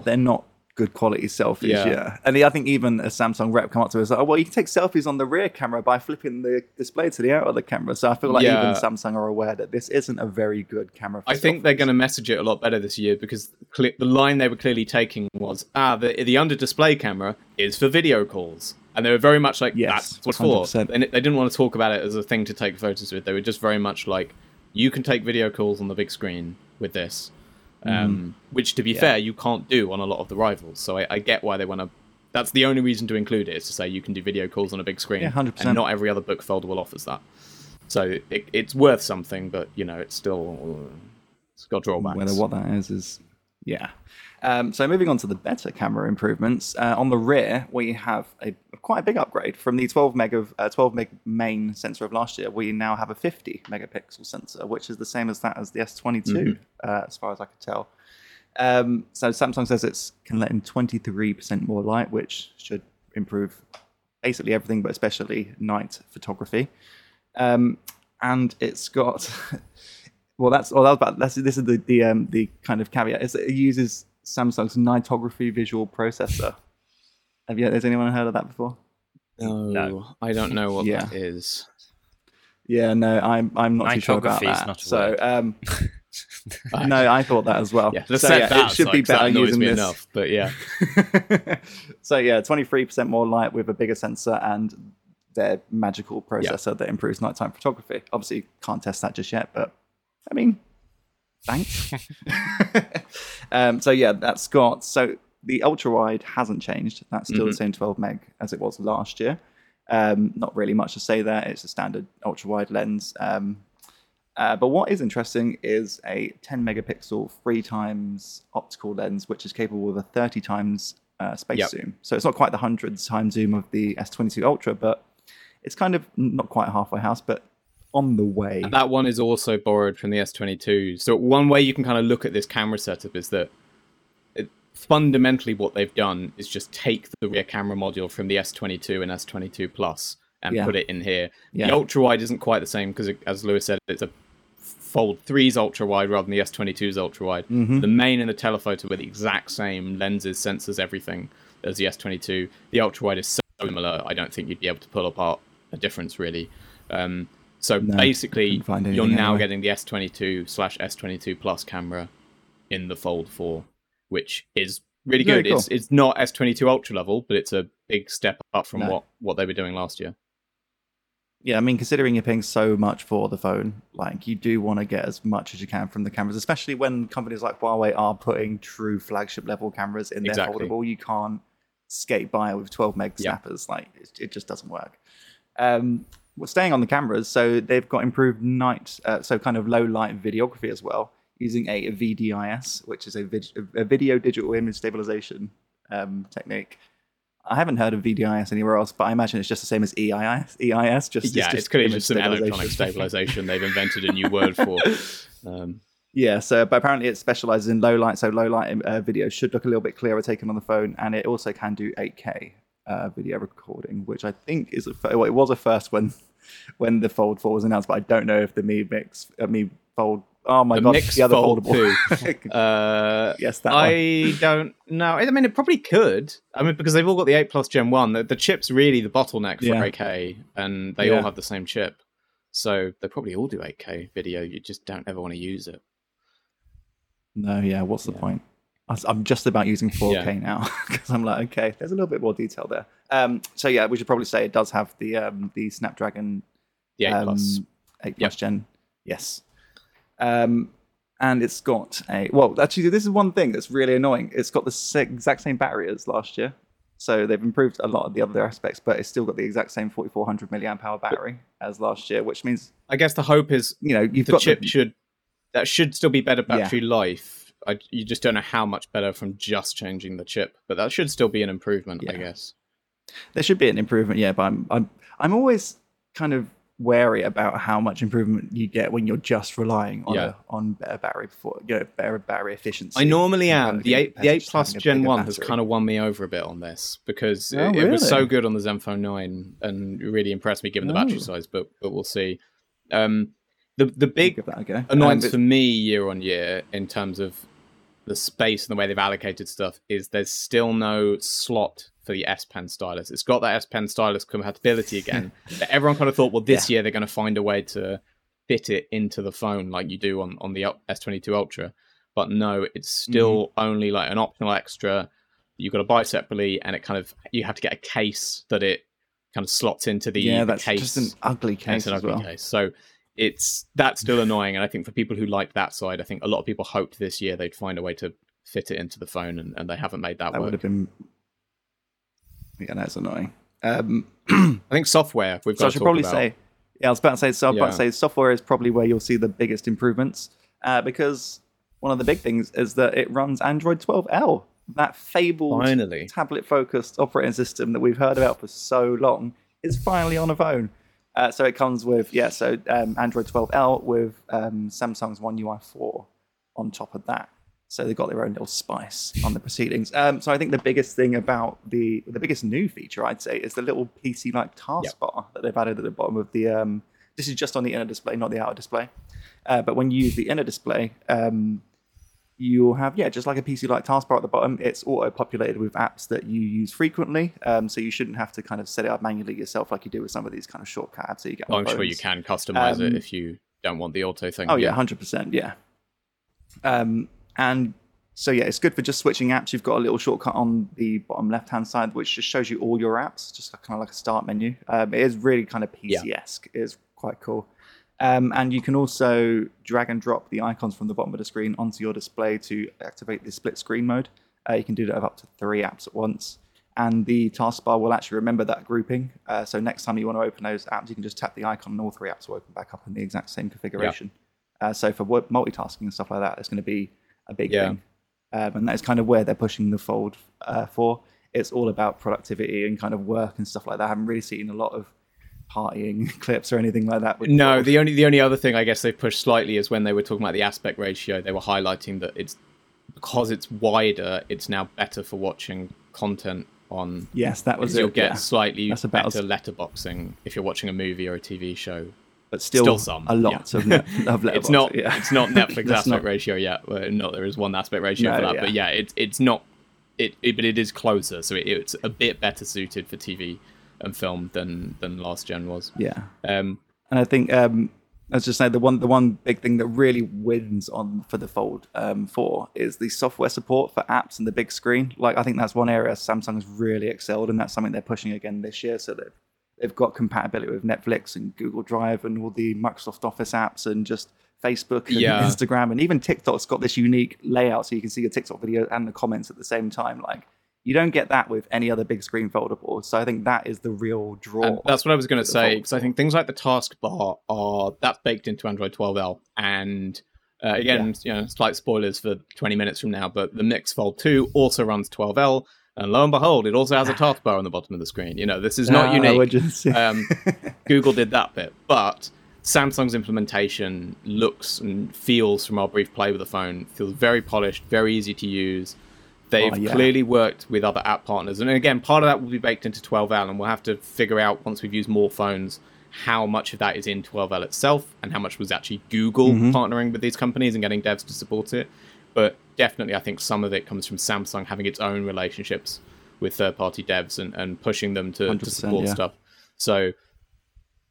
they're not good quality selfies, And I think even a Samsung rep come up to us like, oh, well, you can take selfies on the rear camera by flipping the display to the out of the camera. So I feel like even Samsung are aware that this isn't a very good camera. I think they're going to message it a lot better this year, because the line they were clearly taking was, the under-display camera is for video calls. And they were very much like, that's what's 100%. For. And they didn't want to talk about it as a thing to take photos with. They were just very much like, you can take video calls on the big screen with this. Which, to be fair, you can't do on a lot of the rivals. So I get why they want to... That's the only reason to include it, is to say you can do video calls on a big screen. Yeah, 100%. And not every other book foldable offers that. So it's worth something, but, you know, it's still... It's got drawbacks. Whether what that is Yeah. So moving on to the better camera improvements, on the rear, we have quite a big upgrade from the 12 meg main sensor of last year. We now have a 50 megapixel sensor, which is the same as that as the S22, as far as I could tell. So Samsung says it can let in 23% more light, which should improve basically everything, but especially night photography. And it's got... This is the kind of caveat. It uses Samsung's nightography visual processor. Has anyone heard of that before? No. I don't know what that is. Yeah, no, I'm not too sure about that. Not a word. No, I thought that as well. Yeah, it should be better using this. Enough, but yeah. 23% more light with a bigger sensor and their magical processor that improves nighttime photography. Obviously, can't test that just yet, but. I mean, thanks. That's got... So the ultra-wide hasn't changed. That's still the same 12 meg as it was last year. Not really much to say there. It's a standard ultra-wide lens. But what is interesting is a 10-megapixel 3x optical lens, which is capable of a 30x space zoom. So it's not quite the 100x zoom of the S22 Ultra, but it's kind of not quite halfway house, but... on the way. And that one is also borrowed from the S22. So one way you can kind of look at this camera setup is that fundamentally what they've done is just take the rear camera module from the S22 and S22 Plus and put it in here. Yeah. The ultra-wide isn't quite the same because, as Lewis said, it's a Fold 3's ultra-wide rather than the S22's ultra-wide. Mm-hmm. The main and the telephoto were the exact same lenses, sensors, everything as the S22. The ultra-wide is so similar, I don't think you'd be able to pull apart a difference, really. Basically, you're now getting the S22/S22 Plus camera in the Fold 4, which is really good. Cool. It's not S22 Ultra level, but it's a big step up from what they were doing last year. Yeah, I mean, considering you're paying so much for the phone, like you do want to get as much as you can from the cameras, especially when companies like Huawei are putting true flagship level cameras in their foldable. You can't skate by with 12 meg snappers. Like it just doesn't work. Well, staying on the cameras, so they've got improved night, kind of low-light videography as well, using a VDIS, which is a video digital image stabilization technique. I haven't heard of VDIS anywhere else, but I imagine it's just the same as EIS. It's clearly just an electronic stabilization they've invented a new word for. But apparently it specializes in low-light, so low-light video should look a little bit clearer taken on the phone, and it also can do 8K. Video recording, which I think is it was a first when the Fold 4 was announced, but I don't know if the Mi Fold. Oh my god, the other Fold foldable. 2. Yes, that I don't know. I mean, it probably could. I mean, because they've all got the 8 Plus Gen 1. The chip's really the bottleneck for 8K, and they all have the same chip, so they probably all do 8K video. You just don't ever want to use it. No, yeah. What's the point? I'm just about using 4K now because I'm like, okay, there's a little bit more detail there. We should probably say it does have the Snapdragon 8 Plus Gen. Yes. And it's got this is one thing that's really annoying. It's got the exact same battery as last year. So they've improved a lot of the other aspects, but it's still got the exact same 4,400 milliamp hour battery as last year, which means... I guess the hope is that should still be better battery life. You just don't know how much better from just changing the chip, but that should still be an improvement, I guess. There should be an improvement, but I'm always kind of wary about how much improvement you get when you're just relying on better battery better battery efficiency. I normally am. The 8 Plus Gen 1 has kind of won me over a bit on this because it was so good on the Zenfone 9 and really impressed me given the battery size, but we'll see. The big annoyance for me year on year in terms of the space and the way they've allocated stuff is there's still no slot for the S Pen stylus. It's got that S Pen stylus compatibility again. But everyone kind of thought, well, this year they're going to find a way to fit it into the phone like you do on the S22 Ultra. But no, it's still only like an optional extra. You've got to buy separately, and it kind of you have to get a case that it kind of slots into the case. Yeah, that's just an ugly case as well. So... That's still annoying, and I think for people who like that side, I think a lot of people hoped this year they'd find a way to fit it into the phone, and they haven't made that work. That would have been... Yeah, that's annoying. I think software, we've got to talk about. I was about to say software is probably where you'll see the biggest improvements, because one of the big things is that it runs Android 12L, that fabled tablet-focused operating system that we've heard about for so long is finally on a phone. So it comes with, Android 12L with Samsung's One UI 4 on top of that. So they've got their own little spice on the proceedings. So I think the biggest thing about the biggest new feature, I'd say, is the little PC-like taskbar that they've added at the bottom of the... this is just on the inner display, not the outer display. But when you use the inner display, you'll have, just like a PC-like taskbar at the bottom. It's auto-populated with apps that you use frequently. So you shouldn't have to kind of set it up manually yourself like you do with some of these kind of shortcut apps that you get on phones. I'm sure you can customize it if you don't want the auto thing. Oh, yeah, 100%, yeah. And so, it's good for just switching apps. You've got a little shortcut on the bottom left-hand side, which just shows you all your apps, just kind of like a start menu. It is really kind of PC-esque. Yeah. It is quite cool. And you can also drag and drop the icons from the bottom of the screen onto your display to activate the split screen mode. You can do that with up to 3 apps at once. And the taskbar will actually remember that grouping. So next time you want to open those apps, you can just tap the icon and all 3 apps will open back up in the exact same configuration. Yeah. So for multitasking and stuff like that, it's going to be a big thing. And that's kind of where they're pushing the Fold for. It's all about productivity and kind of work and stuff like that. I haven't really seen a lot of partying clips or anything like that. No, the only other thing I guess they pushed slightly is when they were talking about the aspect ratio, they were highlighting that it's because it's wider, it's now better for watching content on. Yes, that was it. You'll get slightly better letterboxing if you're watching a movie or a TV show. But still some, a lot of letterbox. It's not Netflix aspect ratio yet. Well, no, there is one aspect ratio for that. Yeah. But it's not. But it is closer, so it's a bit better suited for TV and film than last gen was. Yeah. And I think I was just saying the one big thing that really wins on for the Fold 4 is the software support for apps and the big screen. Like I think that's one area Samsung has really excelled, and that's something they're pushing again this year. So that. They've got compatibility with Netflix and Google Drive and all the Microsoft Office apps and just Facebook and Instagram. And even TikTok's got this unique layout so you can see your TikTok video and the comments at the same time. Like, you don't get that with any other big screen foldable. So I think that is the real draw. And that's what I was going to say, because I think things like the taskbar that's baked into Android 12L. And slight spoilers for 20 minutes from now, but the Mix Fold 2 also runs 12L. And lo and behold, it also has a taskbar on the bottom of the screen. You know, this is not unique. Google did that bit. But Samsung's implementation looks and feels, from our brief play with the phone, feels very polished, very easy to use. They've clearly worked with other app partners. And again, part of that will be baked into 12L. And we'll have to figure out, once we've used more phones, how much of that is in 12L itself and how much was actually Google partnering with these companies and getting devs to support it. But definitely, I think some of it comes from Samsung having its own relationships with third-party devs and pushing them to support stuff. So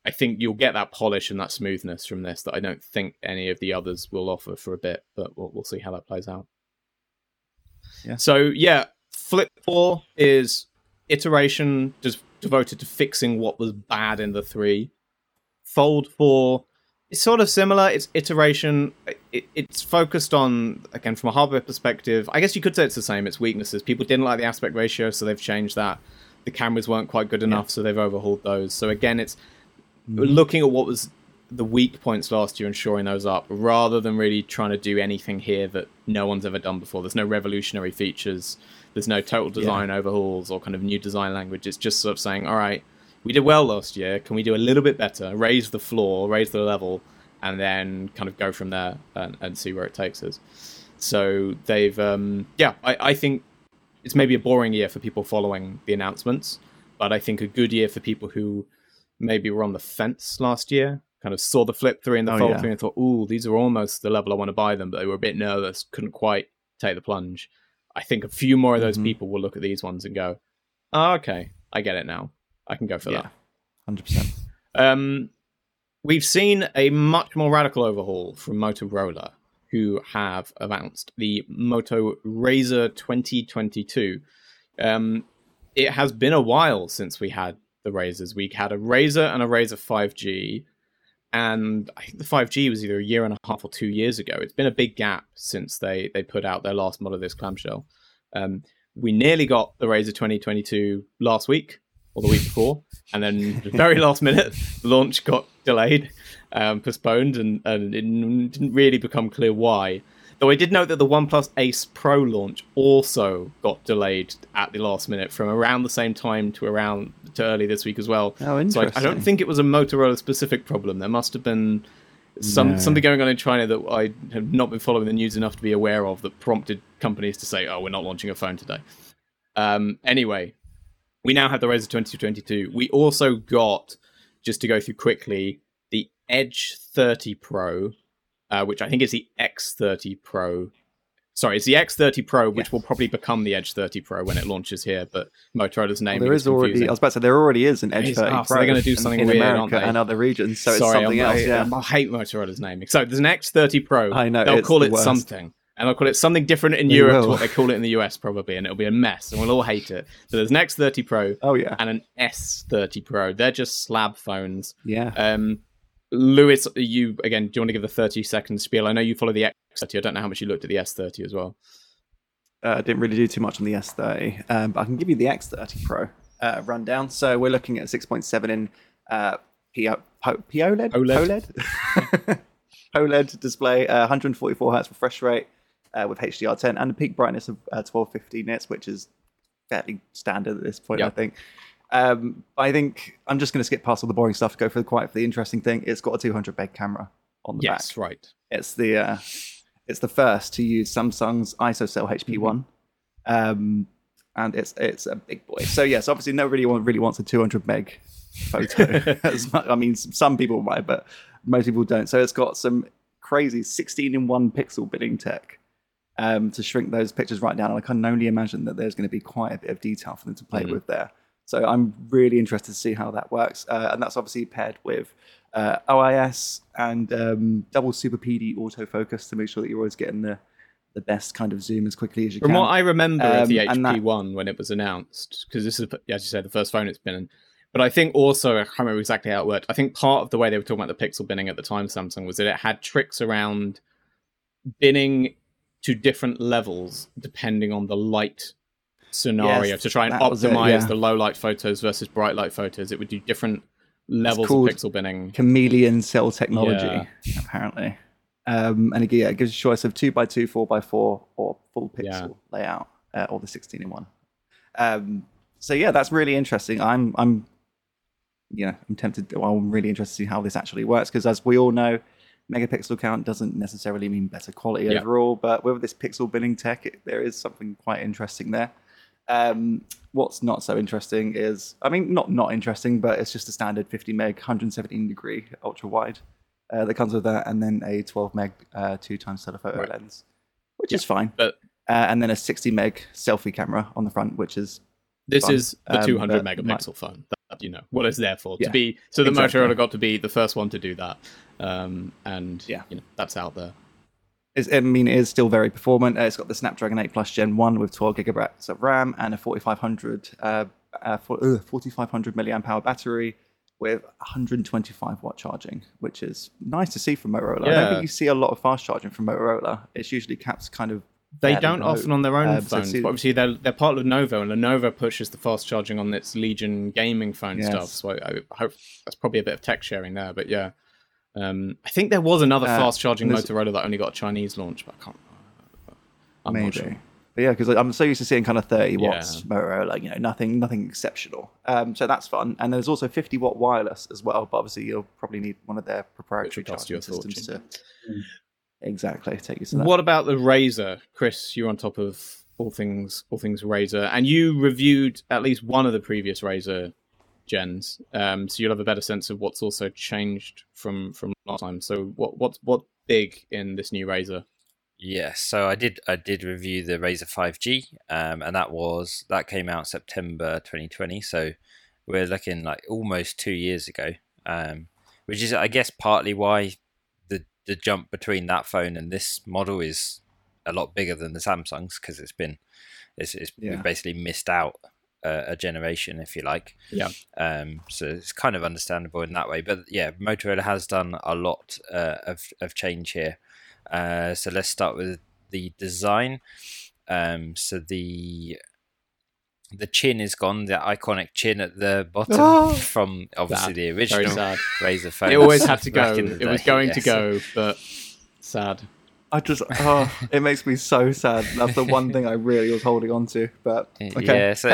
I think you'll get that polish and that smoothness from this that I don't think any of the others will offer for a bit, but we'll see how that plays out. Yeah. So, Flip 4 is iteration just devoted to fixing what was bad in the 3. Fold 4... it's sort of similar. It's iteration. It's focused on, again, from a hardware perspective, I guess you could say it's the same. It's weaknesses. People didn't like the aspect ratio, so they've changed that. The cameras weren't quite good enough, so they've overhauled those. So again, it's looking at what was the weak points last year and shoring those up, rather than really trying to do anything here that no one's ever done before. There's no revolutionary features. There's no total design overhauls or kind of new design language. It's just sort of saying, all right, we did well last year. Can we do a little bit better? Raise the floor, raise the level, and then kind of go from there and see where it takes us. So they've, I think it's maybe a boring year for people following the announcements, but I think a good year for people who maybe were on the fence last year, kind of saw the Flip 3 and the Fold 3 and thought, ooh, these are almost the level I want to buy them, but they were a bit nervous, couldn't quite take the plunge. I think a few more of those people will look at these ones and go, oh, okay, I get it now. I can go for that. 100%. We've seen a much more radical overhaul from Motorola, who have announced the Moto Razr 2022. It has been a while since we had the Razrs. We had a Razr and a Razr 5G, and I think the 5G was either a year and a half or 2 years ago. It's been a big gap since they put out their last model of this clamshell. We nearly got the Razr 2022 last week, or the week before, and then the very last minute the launch got delayed, postponed, and it didn't really become clear why. Though I did note that the OnePlus Ace Pro launch also got delayed at the last minute from around the same time to around to early this week as well. Oh, interesting. So I don't think it was a Motorola-specific problem. There must have been something going on in China that I have not been following the news enough to be aware of that prompted companies to say, oh, we're not launching a phone today. Anyway, we now have the Razr 2022. We also got, just to go through quickly, the Edge 30 Pro, which I think is the X30 Pro. Sorry, it's the X30 Pro, which will probably become the Edge 30 Pro when it launches here, but Motorola's name is confusing. Already, I was about to say, there already is an Edge 30 Pro. So they're going to do something in weird, America, aren't they? And other regions, so sorry, it's something else. I hate Motorola's naming. So there's an X30 Pro. I know, they'll call it something. And they'll call it something different in Europe to what they call it in the US, probably, and it'll be a mess, and we'll all hate it. So there's an X30 Pro and an S30 Pro. They're just slab phones. Yeah. Lewis, you again, do you want to give the 30-second spiel? I know you follow the X30. I don't know how much you looked at the S30 as well. I didn't really do too much on the S30, but I can give you the X30 Pro rundown. So we're looking at 6.7 in OLED display, 144 hertz refresh rate with HDR10 and a peak brightness of 1250 nits, which is fairly standard at this point, I think. I think I'm just going to skip past all the boring stuff, go for the interesting thing. It's got a 200 meg camera on the back. Yes, right. It's the first to use Samsung's ISOCELL HP1, and it's a big boy. So yes, obviously nobody really wants a 200 meg photo. I mean, some people might, but most people don't. So it's got some crazy 16-in-1 pixel binning tech to shrink those pictures right down. And I can only imagine that there's going to be quite a bit of detail for them to play with there. So I'm really interested to see how that works. And that's obviously paired with OIS and double Super PD autofocus to make sure that you're always getting the best kind of zoom as quickly as you can. From what I remember of the HP1 when it was announced, because this is, as you said, the first phone it's been in. But I think also, I can't remember exactly how it worked. I think part of the way they were talking about the pixel binning at the time, Samsung, was that it had tricks around binning to different levels depending on the light scenario to try and optimize the low light photos versus bright light photos. It would do different levels of pixel binning. Chameleon cell technology, apparently. And again, it gives a choice of 2x2, 4x4, or full pixel layout, or the 16-in-1. So yeah, that's really interesting. I'm tempted. Well, I'm really interested to see how this actually works, because as we all know, megapixel count doesn't necessarily mean better quality overall. But with this pixel binning tech, there is something quite interesting there. What's not so interesting is, I mean, not interesting, but it's just a standard 50 meg, 117 degree ultra wide that comes with that, and then a 12 meg 2x telephoto lens, which is fine, but and then a 60 meg selfie camera on the front, which is is the 200 megapixel phone that, you know what it's there for, to be so the Motorola got to be the first one to do that, and you know, that's out there. It is still very performant. It's got the Snapdragon 8 Plus Gen 1 with 12 gigabytes of RAM and a 4500 milliamp hour battery with 125 watt charging, which is nice to see from Motorola. I don't think you see a lot of fast charging from Motorola. It's usually capped kind of. They don't often on their own phones. So obviously, they're part of Lenovo, and Lenovo pushes the fast charging on its Legion gaming phone stuff. So I hope that's probably a bit of tech sharing there. But yeah. I think there was another fast-charging Motorola that only got a Chinese launch, but I'm not sure. But yeah, because I'm so used to seeing kind of 30 watts Motorola, you know, nothing exceptional. So that's fun. And there's also 50 watt wireless as well, but obviously you'll probably need one of their proprietary charging systems to exactly take you to that. What about the Razr, Chris? You're on top of all things Razr, and you reviewed at least one of the previous Razr gens, so you'll have a better sense of what's also changed from last time. So what's big in this new Razr? Yeah, so I did review the Razr 5G, and that came out September 2020, so we're looking like almost 2 years ago, which is, I guess, partly why the jump between that phone and this model is a lot bigger than the Samsung's, because it's basically missed out a generation, if you like. So it's kind of understandable in that way, but yeah, Motorola has done a lot of change here. So let's start with the design. So the chin is gone, the iconic chin at the bottom from obviously the original Razr phone. It always had to go. It was going to go, but sad. I just, it makes me so sad. That's the one thing I really was holding on to. But okay, yeah, so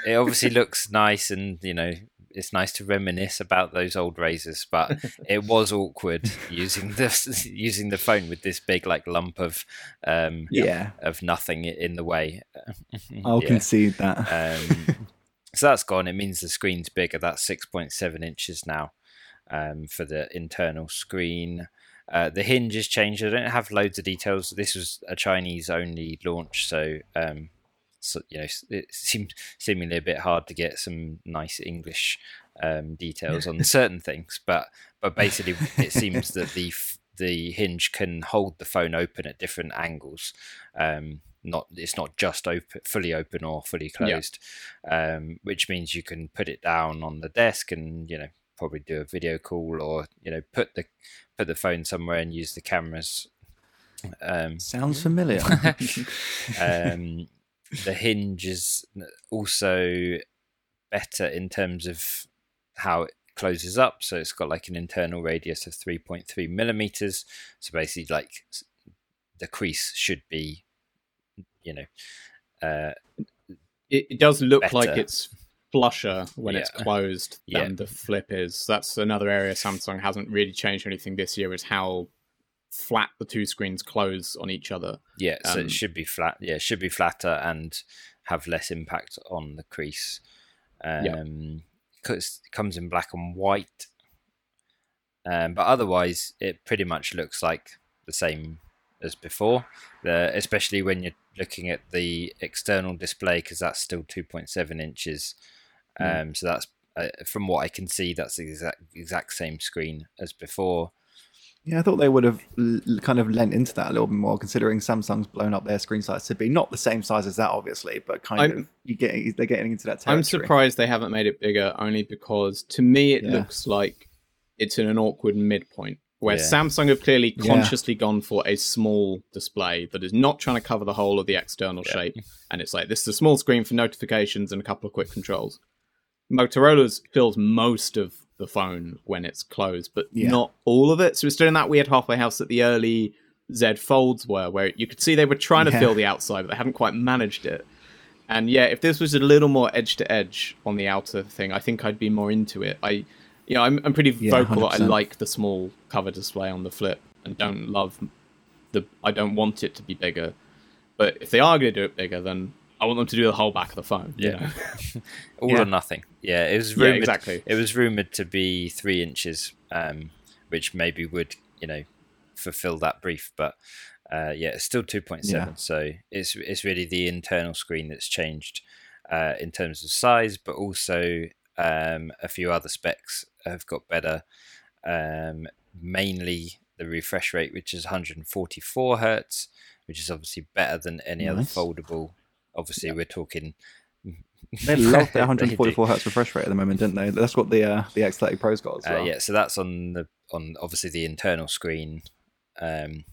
it obviously looks nice, and you know, it's nice to reminisce about those old Razrs. But it was awkward using the phone with this big like lump of nothing in the way. I'll concede that. So that's gone. It means the screen's bigger. That's 6.7 inches now for the internal screen. The hinge has changed. I don't have loads of details. This was a Chinese-only launch, so you know, it seemed seemingly a bit hard to get some nice English details on certain things. But basically, it seems that the hinge can hold the phone open at different angles. It's not just open, fully open or fully closed, which means you can put it down on the desk and you know, probably do a video call, or you know, put the phone somewhere and use the cameras. Sounds familiar. The hinge is also better in terms of how it closes up, so it's got like an internal radius of 3.3 millimeters. So basically, like the crease should be, you know, it does look better. Like it's flusher when it's closed than the Flip is. That's another area Samsung hasn't really changed anything this year, is how flat the two screens close on each other. Yeah, so it should be flat. Yeah, it should be flatter and have less impact on the crease. It comes in black and white, but otherwise it pretty much looks like the same as before, especially when you're looking at the external display, because that's still 2.7 inches. So that's, from what I can see, that's the exact same screen as before. Yeah, I thought they would have kind of lent into that a little bit more, considering Samsung's blown up their screen size to be not the same size as that, obviously, but they're getting into that territory. I'm surprised they haven't made it bigger, only because to me it looks like it's in an awkward midpoint, where Samsung have clearly consciously gone for a small display that is not trying to cover the whole of the external shape. And it's like, this is a small screen for notifications and a couple of quick controls. Motorola's fills most of the phone when it's closed, but not all of it. So it's doing that weird halfway house that the early Z Folds were, where you could see they were trying to fill the outside, but they hadn't quite managed it. And if this was a little more edge-to-edge on the outer thing, I think I'd be more into it. I'm pretty vocal that I like the small cover display on the Flip, and I don't want it to be bigger. But if they are going to do it bigger, then I want them to do the whole back of the phone. Yeah, you know? All or nothing. Yeah, it was rumored. Yeah, exactly. It was rumored to be 3 inches, which maybe would fulfill that brief. But it's still 2.7. So it's really the internal screen that's changed in terms of size, but also a few other specs have got better, mainly the refresh rate, which is 144 hertz, which is obviously better than any other foldable. Obviously, we're talking. They love their 144 hertz refresh rate at the moment, didn't they? That's what the X30 Pro's got as well. Yeah, so that's on obviously the internal screen. Obviously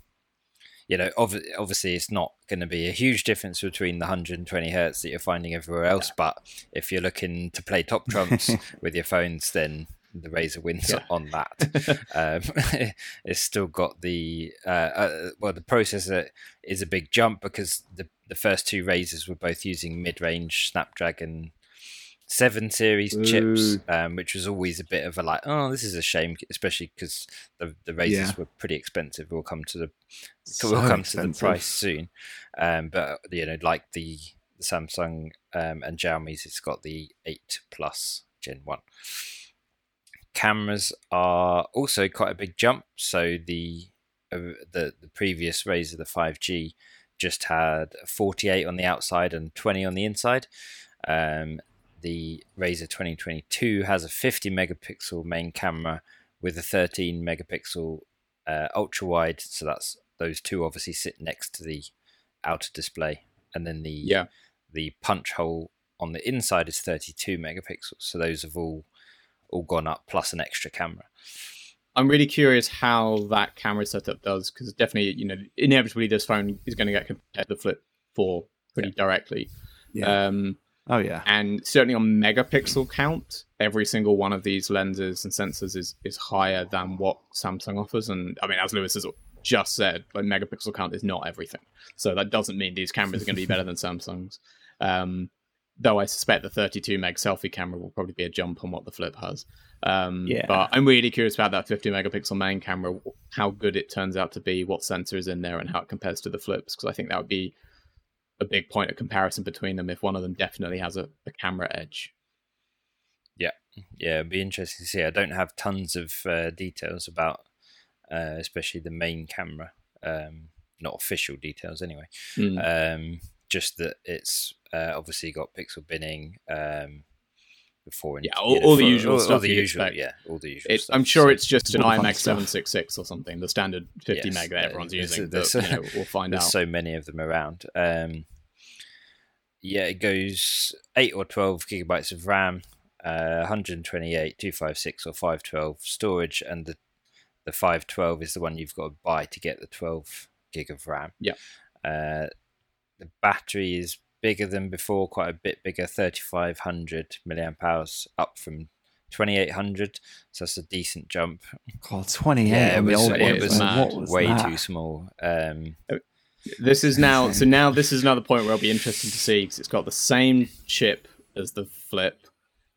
it's not going to be a huge difference between the 120 hertz that you're finding everywhere else. But if you're looking to play top trumps with your phones, then the Razr wins on that. It's still got the processor is a big jump, because the first two Razrs were both using mid-range Snapdragon 7 series chips, which was always a bit of a like, oh, this is a shame, especially because the Razrs were pretty expensive. We'll come to the price soon, but like the Samsung and Xiaomi's, it's got the 8 Plus Gen 1. Cameras are also quite a big jump. So the previous Razr, the 5G, just had 48 on the outside and 20 on the inside. The Razr 2022 has a 50 megapixel main camera with a 13 megapixel ultra wide. So that's, those two obviously sit next to the outer display, and then the punch hole on the inside is 32 megapixels. So those have all gone up, plus an extra camera. I'm really curious how that camera setup does, because definitely, inevitably this phone is going to get compared to the Flip 4 pretty directly. Yeah. And certainly on megapixel count, every single one of these lenses and sensors is higher than what Samsung offers. And I mean, as Lewis has just said, like, megapixel count is not everything. So that doesn't mean these cameras are going to be better than Samsung's. Though I suspect the 32 meg selfie camera will probably be a jump on what the Flip has. But I'm really curious about that 50 megapixel main camera, how good it turns out to be, what sensor is in there, and how it compares to the Flips, because I think that would be a big point of comparison between them if one of them definitely has a camera edge. Yeah, it'd be interesting to see. I don't have tons of details about especially the main camera, not official details anyway. Just that it's obviously got pixel binning, before, yeah, all the usual stuff. All the usual stuff. I'm sure it's just an IMX 766 or something, the standard 50 meg that everyone's using. We'll find out. There's so many of them around. It goes 8 or 12 gigabytes of RAM, 128, 256 or 512 storage, and the 512 is the one you've got to buy to get the 12 gig of RAM. Yeah. The battery is bigger than before, quite a bit bigger, 3,500 milliamp hours, up from 2,800. So that's a decent jump. God, 28. Yeah, it was way too small. This is now, so now this is another point where it'll be interesting to see, because it's got the same chip as the Flip,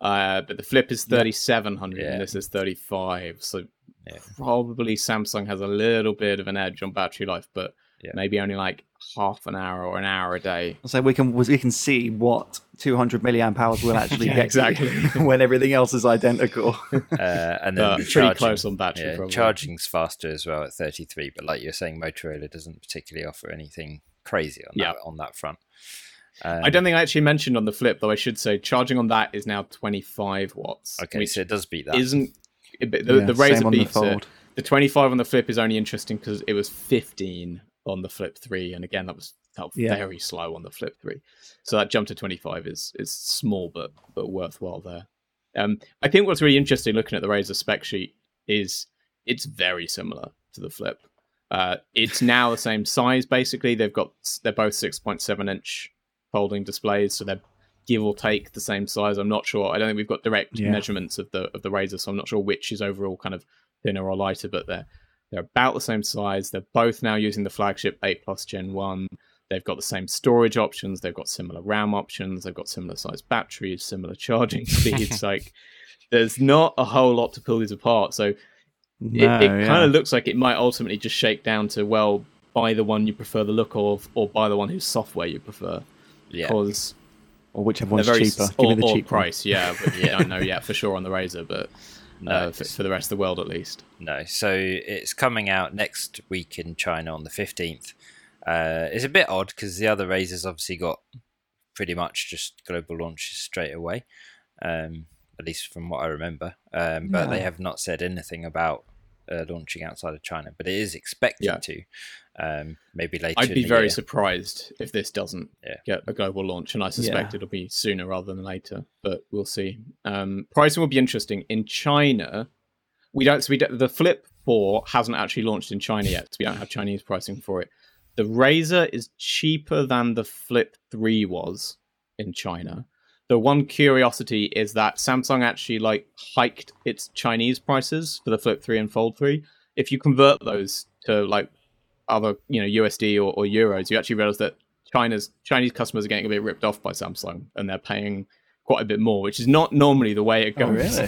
but the Flip is 3,700 and this is 35. So probably Samsung has a little bit of an edge on battery life, but maybe only like half an hour or an hour a day. So we can see what 200 milliamp hours will actually get exactly when everything else is identical. And then the pretty close on battery. Yeah, charging's faster as well at 33, but like you're saying, Motorola doesn't particularly offer anything crazy on that front. I don't think I actually mentioned on the Flip, though I should say charging on that is now 25 watts. Okay, so it does beat that. The Razr beats it. The 25 on the Flip is only interesting because it was 15 on the Flip 3, and again that was very slow on the Flip 3, so that jump to 25 is small but worthwhile there. I think what's really interesting looking at the Razr spec sheet is it's very similar to the Flip. It's now the same size basically. They're both 6.7 inch folding displays, so they're give or take the same size. I'm not sure. I don't think we've got direct measurements of the Razr, so I'm not sure which is overall kind of thinner or lighter, but they're about the same size. They're both now using the flagship 8 Plus Gen 1. They've got the same storage options. They've got similar RAM options. They've got similar size batteries, similar charging speeds. Like, there's not a whole lot to pull these apart. So it kind of looks like it might ultimately just shake down to, well, buy the one you prefer the look of, or buy the one whose software you prefer. Yeah. Because or whichever one's cheaper. Give me the cheap price. Yeah, but I don't know yet for sure on the Razr, but... No, for the rest of the world at least. No, so it's coming out next week in China on the 15th. It's a bit odd because the other Razrs obviously got pretty much just global launches straight away, at least from what I remember. But they have not said anything about launching outside of China, but it is expected to. Maybe later. I'd be very surprised if this doesn't get a global launch, and I suspect it'll be sooner rather than later, but we'll see. Pricing will be interesting. In China, the Flip 4 hasn't actually launched in China yet, so we don't have Chinese pricing for it. The Razr is cheaper than the Flip 3 was in China. The one curiosity is that Samsung actually hiked its Chinese prices for the Flip 3 and Fold 3. If you convert those to other USD or euros, you actually realize that Chinese customers are getting a bit ripped off by Samsung, and they're paying quite a bit more, which is not normally the way it goes.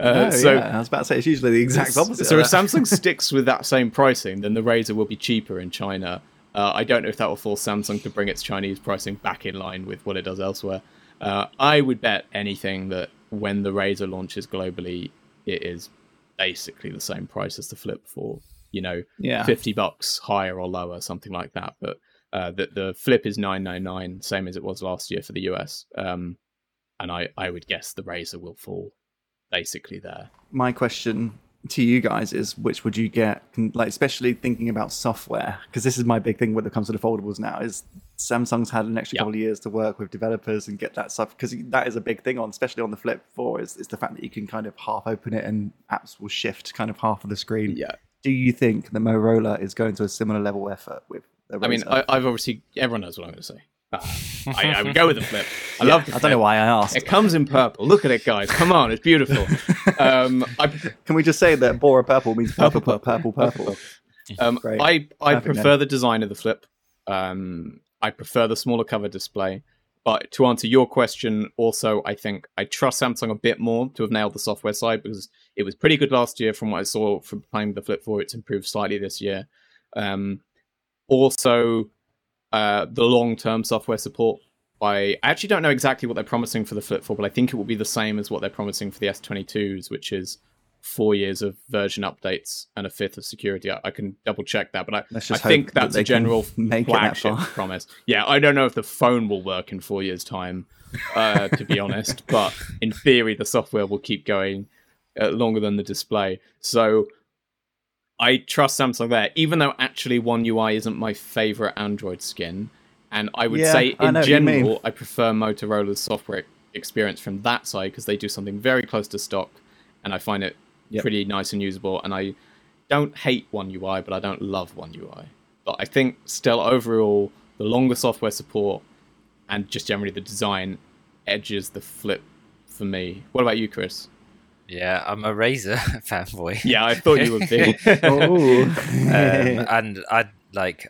Oh, really? I was about to say it's usually the exact opposite. So if Samsung sticks with that same pricing, then the Razr will be cheaper in China. I don't know if that will force Samsung to bring its Chinese pricing back in line with what it does elsewhere. I would bet anything that when the Razr launches globally, it is basically the same price as the Flip 4. $50 higher or lower, something like that. But the Flip is $999, same as it was last year for the US. And I would guess the Razr will fall basically there. My question to you guys is, which would you get? Especially thinking about software, because this is my big thing when it comes to the foldables now, is Samsung's had an extra couple of years to work with developers and get that stuff, because that is a big thing, especially on the Flip 4, is the fact that you can kind of half open it and apps will shift kind of half of the screen. Yeah. Do you think that Motorola is going to a similar level effort with the Razr? I mean, I've obviously... Everyone knows what I'm going to say. I would go with the Flip. I love the Flip. I don't know why I asked. It comes in purple. Look at it, guys. Come on, it's beautiful. Can we just say that Bora purple means purple, purple, purple, purple? I prefer the design of the Flip. I prefer the smaller cover display. But to answer your question, also, I think I trust Samsung a bit more to have nailed the software side, because it was pretty good last year from what I saw from playing the Flip 4. It's improved slightly this year. Also, the long-term software support. I actually don't know exactly what they're promising for the Flip 4, but I think it will be the same as what they're promising for the S22s, which is 4 years of version updates and a fifth of security. I can double check that, but I think that's a general flagship promise. Yeah, I don't know if the phone will work in 4 years' time, to be honest, but in theory, the software will keep going longer than the display. So I trust Samsung there, even though actually One UI isn't my favorite Android skin. And I would say in general, I prefer Motorola's software experience from that side, because they do something very close to stock. And I find it pretty nice and usable. And I don't hate One UI, but I don't love One UI. But I think still overall, the longer software support and just generally the design edges the Flip for me. What about you, Chris? Yeah, I'm a Razr fanboy. Yeah, I thought you would be. And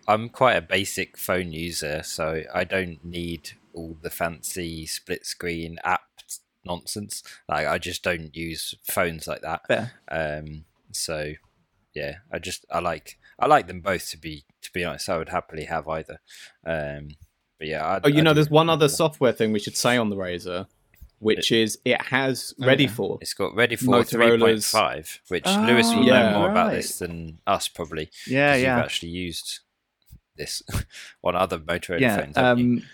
I'm quite a basic phone user, so I don't need all the fancy split screen app nonsense. I just don't use phones like that. Fair. I like them both, to be honest. I would happily have either. There's one other software thing we should say on the Razr, which is it has ready for. It's got ready for Motorola's 3.5, which Lewis will know more about this than us, probably. Yeah, yeah. You've actually used this on other Motorola phones, haven't you?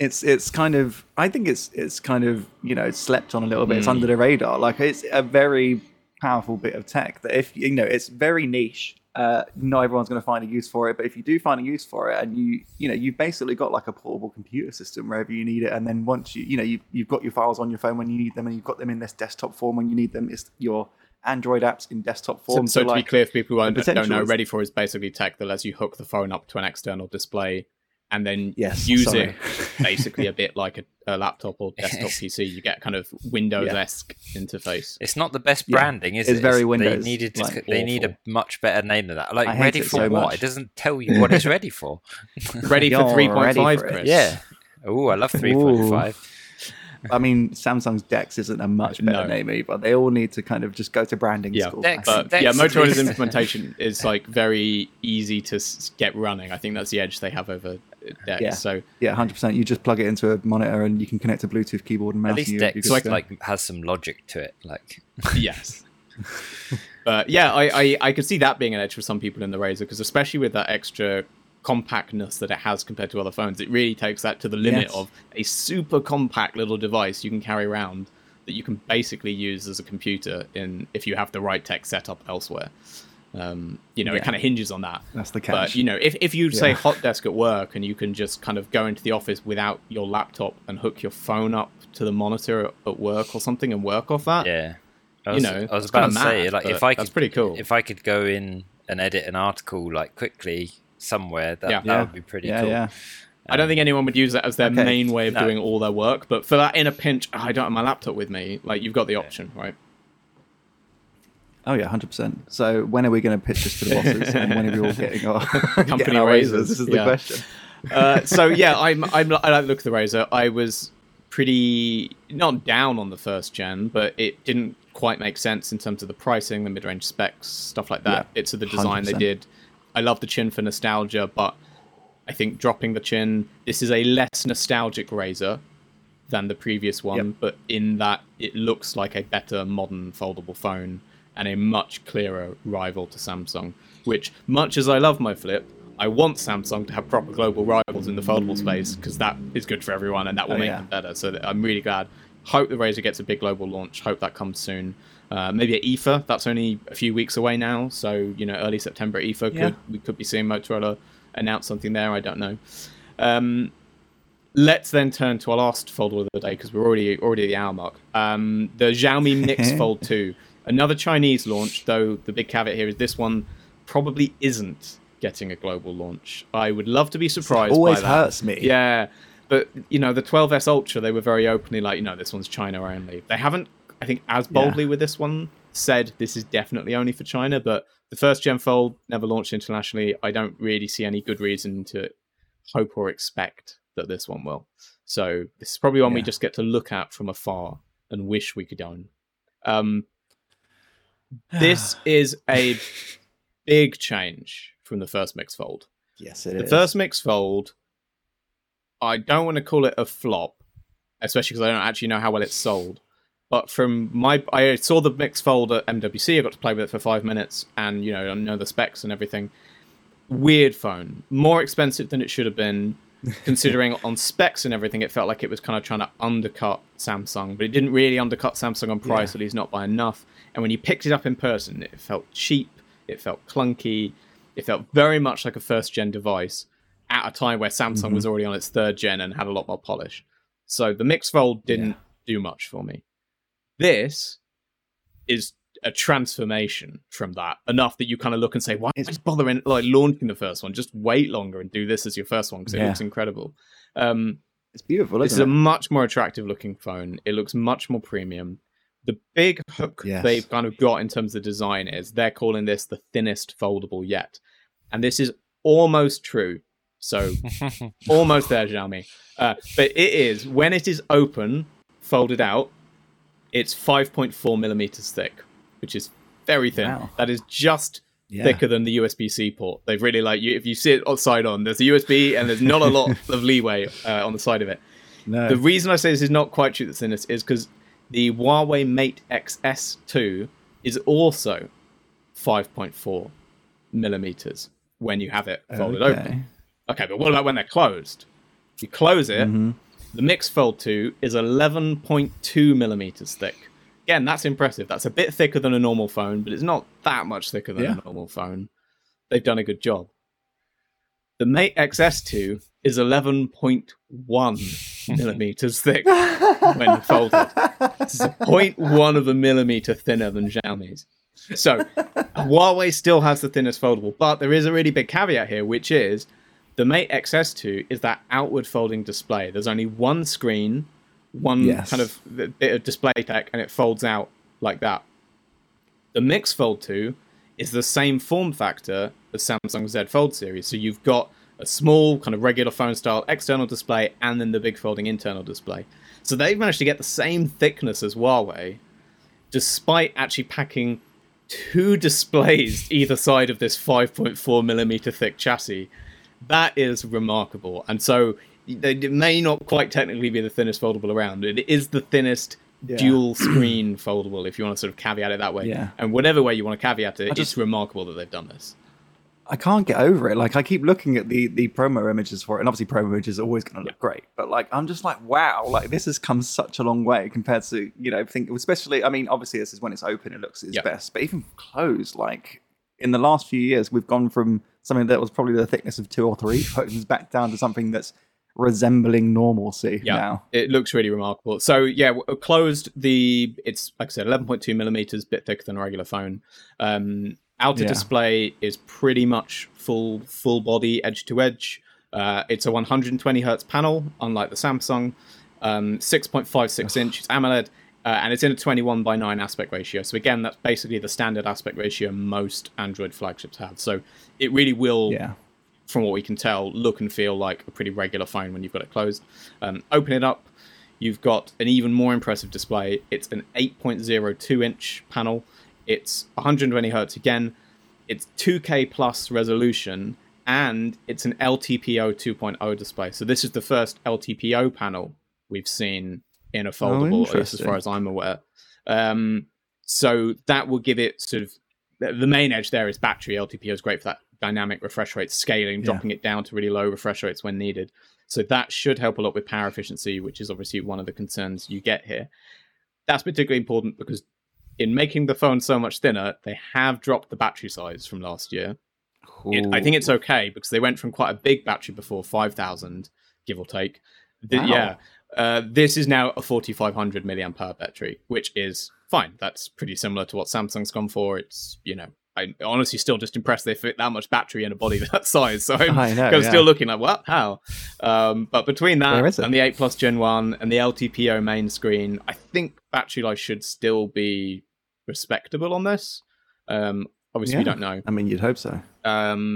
It's kind of, I think it's kind of, slept on a little bit. It's under the radar. It's a very powerful bit of tech that if, it's very niche. Not everyone's going to find a use for it, but if you do find a use for it, and you've basically got a portable computer system wherever you need it, and then once you've got your files on your phone when you need them, and you've got them in this desktop form when you need them. It's your Android apps in desktop form. So to be clear, for people who don't know, Ready For is basically tech that lets you hook the phone up to an external display and then use it basically a bit like a laptop or desktop PC. You get kind of Windows-esque interface. It's not the best branding, is it? It's very Windows. They need a much better name than that. Ready For so what? Much. It doesn't tell you what it's ready for. Ready for 3.5, Chris. Yeah. Oh, I love 3.5. I mean, Samsung's DeX isn't a much better name either. They all need to kind of just go to branding school. DeX, Motorola's implementation is very easy to get running. I think that's the edge they have over DeX. Yeah, 100%. You just plug it into a monitor and you can connect a Bluetooth keyboard and mouse. At least DeX has some logic to it. Yes. But I could see that being an edge for some people in the Razr, because especially with that extra compactness that it has compared to other phones, it really takes that to the limit of a super compact little device you can carry around that you can basically use as a computer if you have the right tech set up elsewhere. It kind of hinges on that. That's the catch. But if you say hot desk at work, and you can just kind of go into the office without your laptop and hook your phone up to the monitor at work or something and work off that. Yeah, I was about to say, that's pretty cool. If I could go in and edit an article quickly somewhere, that would be pretty cool. Yeah. I don't think anyone would use that as their main way of doing all their work, but for that in a pinch, I don't have my laptop with me. You've got the option, right? Oh yeah, 100%. So when are we going to pitch this to the bosses, and when are we all getting our company Razrs? This is the question. I like the look of the Razr. I was pretty not down on the first gen, but it didn't quite make sense in terms of the pricing, the mid-range specs, stuff like that. Yeah, it's the design 100%. They did. I love the chin for nostalgia, but I think dropping the chin, this is a less nostalgic Razr than the previous one, but in that it looks like a better modern foldable phone and a much clearer rival to Samsung, which, much as I love my Flip, I want Samsung to have proper global rivals in the foldable space, because that is good for everyone and that will make them better. So I'm really glad. Hope the Razr gets a big global launch. Hope that comes soon. Maybe at IFA. That's only a few weeks away now. So, early September at IFA, we could be seeing Motorola announce something there. I don't know. Let's then turn to our last foldable of the day, because we're already at the hour mark. The Xiaomi Mix Fold 2. Another Chinese launch, though the big caveat here is this one probably isn't getting a global launch. I would love to be surprised by that. It always hurts me. Yeah. But, the 12S Ultra, they were very openly this one's China only. They haven't, I think, as boldly with this one said this is definitely only for China, but The first Gen Fold never launched internationally. I don't really see any good reason to hope or expect that this one will. So this is probably one we just get to look at from afar and wish we could own. This is a big change from the first Mix Fold. Yes, it is. The first Mix Fold, I don't want to call it a flop, especially because I don't actually know how well it's sold. But from I saw the Mix Fold at MWC. I got to play with it for 5 minutes, and I know the specs and everything. Weird phone, more expensive than it should have been, considering on specs and everything. It felt like it was kind of trying to undercut Samsung, but it didn't really undercut Samsung on price, at least not by enough. And when you picked it up in person, it felt cheap, it felt clunky, it felt very much like a first gen device at a time where Samsung was already on its third gen and had a lot more polish. So the Mix Fold didn't do much for me. This is a transformation from that, enough that you kind of look and say, why is bothering launching the first one? Just wait longer and do this as your first one, because it looks incredible. It's beautiful. It's a much more attractive looking phone. It looks much more premium. The big hook they've kind of got in terms of design is they're calling this the thinnest foldable yet. And this is almost true. So almost there, Xiaomi. But it is, when it is open, folded out, it's 5.4 millimeters thick, which is very thin. Wow. That is just thicker than the USB-C port. They've really, if you see it side on, there's a USB and there's not a lot of leeway on the side of it. No. The reason I say this is not quite true that's in this is because the Huawei Mate XS2 is also 5.4 millimeters when you have it folded open. Okay, but what about when they're closed? If you close it, the Mix Fold 2 is 11.2 millimeters thick. Again, that's impressive. That's a bit thicker than a normal phone, but it's not that much thicker than a normal phone. They've done a good job. The Mate XS2 is 11.1 millimeters thick when folded. This is 0.1 of a millimeter thinner than Xiaomi's. So Huawei still has the thinnest foldable, but there is a really big caveat here, which is the Mate XS2 is that outward folding display. There's only one screen, one kind of bit of display tech, and it folds out like that. The Mix Fold 2 is the same form factor as Samsung Z Fold series. So you've got a small kind of regular phone style external display and then the big folding internal display. So they've managed to get the same thickness as Huawei, despite actually packing two displays either side of this 5.4 millimeter thick chassis. That is remarkable. And so it may not quite technically be the thinnest foldable around. It is the thinnest dual screen foldable, if you want to sort of caveat it that way. Yeah. And whatever way you want to caveat it, it's remarkable that they've done this. I can't get over it. Like, I keep looking at the promo images for it, and obviously promo images are always going to look great. But I'm just like, wow, this has come such a long way compared to, especially, obviously this is when it's open, it looks its best. But even closed, in the last few years, we've gone from something that was probably the thickness of 2 or 3 phones back down to something that's resembling normalcy now. It looks really remarkable. So closed, it's like I said, 11.2 millimeters, bit thicker than a regular phone. Outer display is pretty much full body, edge to edge. It's a 120 hertz panel, unlike the Samsung. 6.56 inch, it's AMOLED. And it's in a 21:9 aspect ratio. So again, that's basically the standard aspect ratio most Android flagships have. So it really will, from what we can tell, look and feel like a pretty regular phone when you've got it closed. Open it up, you've got an even more impressive display. It's an 8.02 inch panel. It's 120 hertz again. It's 2K plus resolution, and it's an LTPO 2.0 display. So this is the first LTPO panel we've seen in a foldable, as far as I'm aware. So that will give it sort of the main edge. There is battery. LTPO is great for that dynamic refresh rate scaling, dropping it down to really low refresh rates when needed. So that should help a lot with power efficiency, which is obviously one of the concerns you get here. That's particularly important because in making the phone so much thinner, they have dropped the battery size from last year. I think it's okay because they went from quite a big battery before, 5,000, give or take. Wow. This is now a 4,500 milliamp hour battery, which is fine. That's pretty similar to what Samsung's gone for. It's, I'm honestly still just impressed they fit that much battery in a body that size. So I'm still looking like, what? How? But between that and the 8 Plus Gen 1 and the LTPO main screen, I think battery life should still be respectable on this. Obviously, we don't know. I mean, you'd hope so. So,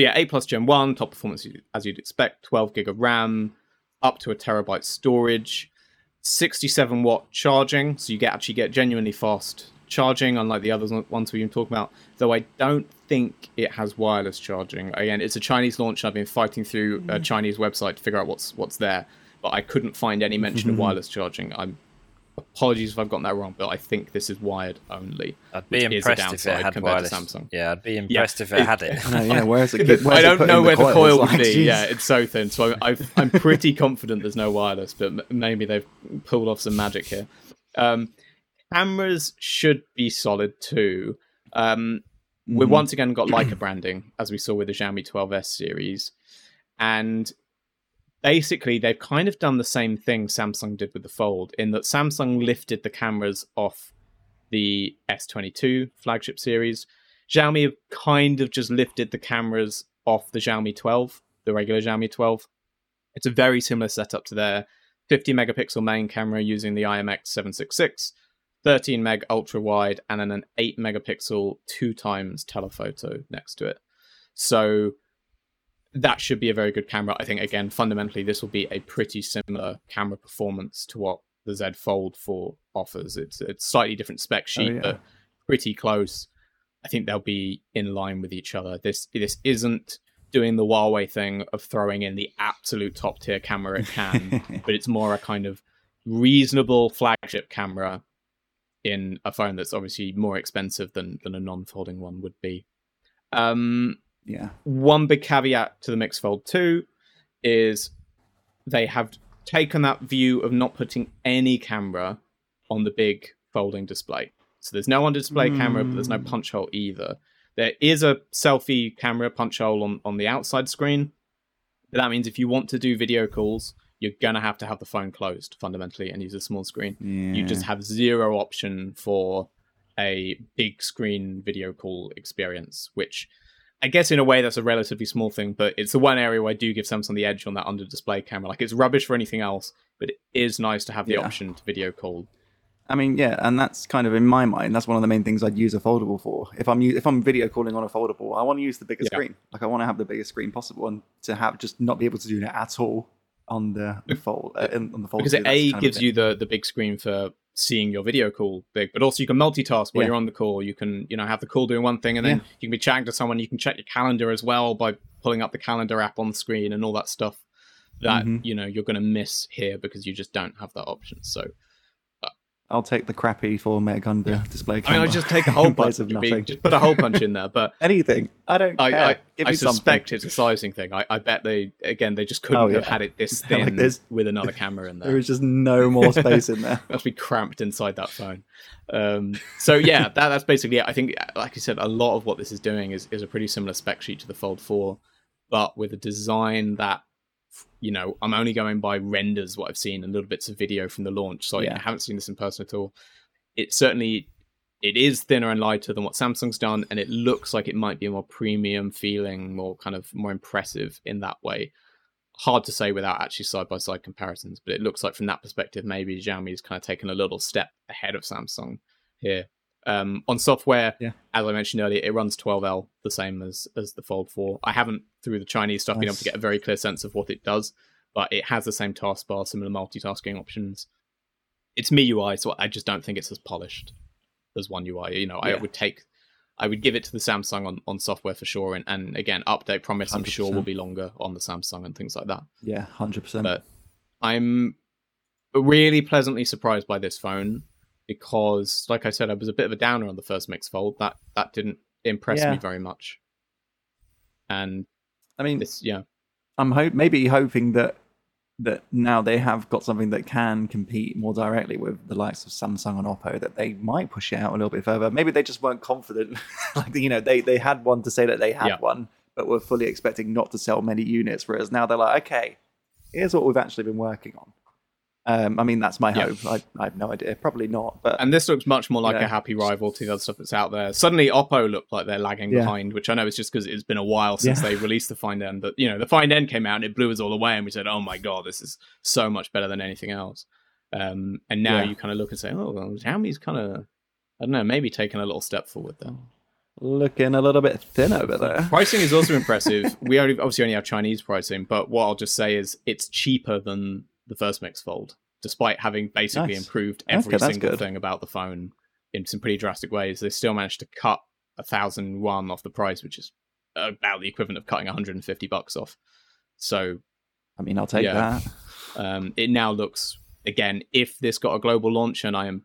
8 Plus Gen 1, top performance as you'd expect, 12 gig of RAM, up to a terabyte storage, 67 watt charging. So you actually get genuinely fast charging, unlike the other ones we even talk about. Though I don't think it has wireless charging. Again, it's a Chinese launch. I've been fighting through a Chinese website to figure out what's there, but I couldn't find any mention of wireless charging. I'm apologies if I've gotten that wrong, but I think this is wired only. I'd be impressed if it had wireless. Samsung. Yeah, I'd be impressed if it had it. Where's it? I don't know where the coil would be. Geez. Yeah, it's so thin. So I'm pretty confident there's no wireless, but maybe they've pulled off some magic here. Cameras should be solid too. We've once again got Leica branding, as we saw with the Xiaomi 12S series. And basically, they've kind of done the same thing Samsung did with the Fold, in that Samsung lifted the cameras off the S22 flagship series. Xiaomi have kind of just lifted the cameras off the Xiaomi 12, the regular Xiaomi 12. It's a very similar setup to their 50 megapixel main camera using the IMX766, 13 meg ultra wide, and then an 8 megapixel 2x telephoto next to it. So that should be a very good camera. I think, again, fundamentally, this will be a pretty similar camera performance to what the Z Fold 4 offers. It's slightly different spec sheet, but pretty close. I think they'll be in line with each other. This isn't doing the Huawei thing of throwing in the absolute top-tier camera it can, but it's more a kind of reasonable flagship camera in a phone that's obviously more expensive than a non-folding one would be. One big caveat to the Mix Fold 2 is they have taken that view of not putting any camera on the big folding display. So there's no under-display camera, but there's no punch hole either. There is a selfie camera punch hole on the outside screen. But that means if you want to do video calls, you're going to have the phone closed fundamentally and use a small screen. Yeah. You just have zero option for a big screen video call experience, which I guess in a way that's a relatively small thing, but it's the one area where I do give Samsung the edge on that under-display camera. Like, it's rubbish for anything else, but it is nice to have the option to video call. I mean, and that's kind of, in my mind, that's one of the main things I'd use a foldable for. If I'm video calling on a foldable, I want to use the bigger screen. Like, I want to have the biggest screen possible, and to have just not be able to do that at all on the Fold. On the Fold, because it gives you the big screen for seeing your video call big, but also you can multitask while you're on the call. You can, have the call doing one thing, and then you can be chatting to someone. You can check your calendar as well by pulling up the calendar app on the screen and all that stuff that you're going to miss here because you just don't have that option. So I'll take the crappy 4 meg under display camera. I mean, I'll just take a whole bunch of nothing. Just put a whole bunch in there, but anything. I don't care. I suspect it's a sizing thing. I bet they just couldn't have had it this thin like with another camera in there. There was just no more space in there. Must be cramped inside that phone. That's basically it. I think, like I said, a lot of what this is doing is a pretty similar spec sheet to the Fold 4, but with a design that, I'm only going by renders, what I've seen, and little bits of video from the launch. So I haven't seen this in person at all. It is thinner and lighter than what Samsung's done. And it looks like it might be more premium feeling, more kind of more impressive in that way. Hard to say without actually side-by-side comparisons. But it looks like from that perspective, maybe Xiaomi's kind of taken a little step ahead of Samsung here. On software, as I mentioned earlier, it runs 12L, the same as the Fold 4. I haven't, through the Chinese stuff, been able to get a very clear sense of what it does, but it has the same taskbar, similar multitasking options. It's MIUI, so I just don't think it's as polished as One UI. I would give it to the Samsung on software for sure, and again, update promise 100%. I'm sure will be longer on the Samsung and things like that. Yeah, 100%. But I'm really pleasantly surprised by this phone, because, like I said, I was a bit of a downer on the first Mix Fold. That didn't impress me very much. And I mean, this, I'm hoping that now they have got something that can compete more directly with the likes of Samsung and Oppo, that they might push it out a little bit further. Maybe they just weren't confident. Like, they had one to say that they had one, but were fully expecting not to sell many units. Whereas now they're like, okay, here's what we've actually been working on. That's my hope. Yeah. I have no idea. Probably not. But and this looks much more like a happy rival to the other stuff that's out there. Suddenly, Oppo looked like they're lagging behind, which I know is just because it's been a while since they released the Find N. But, the Find N came out and it blew us all away. And we said, oh, my God, this is so much better than anything else. And now you kind of look and say, well, Xiaomi's kind of, maybe taken a little step forward there. Looking a little bit thin over there. Pricing is also impressive. We obviously only have Chinese pricing, but what I'll just say is it's cheaper than the first Mix Fold, despite having basically improved every single thing about the phone in some pretty drastic ways. They still managed to cut 1,001 off the price, which is about the equivalent of cutting $150 off. So, I mean, I'll take that. It now looks, again, if this got a global launch, and I am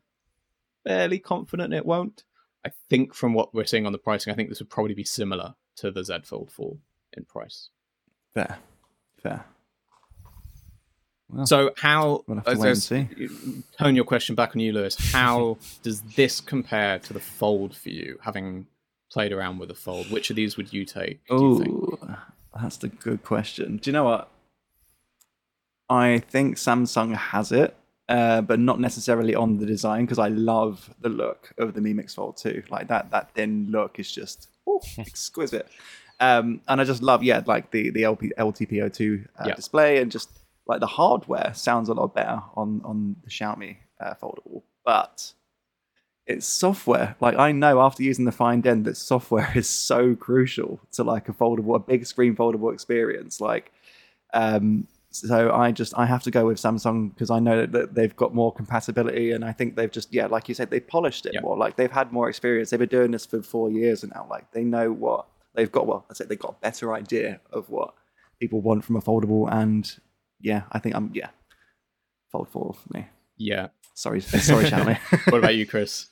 fairly confident it won't, I think from what we're seeing on the pricing, I think this would probably be similar to the Z Fold 4 in price. Fair. Well, so how, we'll turn your question back on you, Lewis, how does this compare to the Fold for you, having played around with the Fold? Which of these would you take? Oh, that's the good question. Do you know what? I think Samsung has it. But not necessarily on the design, because I love the look of the Mi Mix Fold 2. Like that thin look is just exquisite. And I just love, like the LTPO2 display, and just like the hardware sounds a lot better on the Xiaomi foldable. But it's software. Like I know after using the Find N that software is so crucial to like a big screen foldable experience. Like, so I have to go with Samsung because I know that they've got more compatibility, and I think they've just, like you said, they polished it more. Like they've had more experience. They've been doing this for 4 years now. Like they know what they've got. Well, I said they've got a better idea of what people want from a foldable. And I think I'm Fold 4 for me. Yeah. Sorry, Xiaomi. What about you, Chris?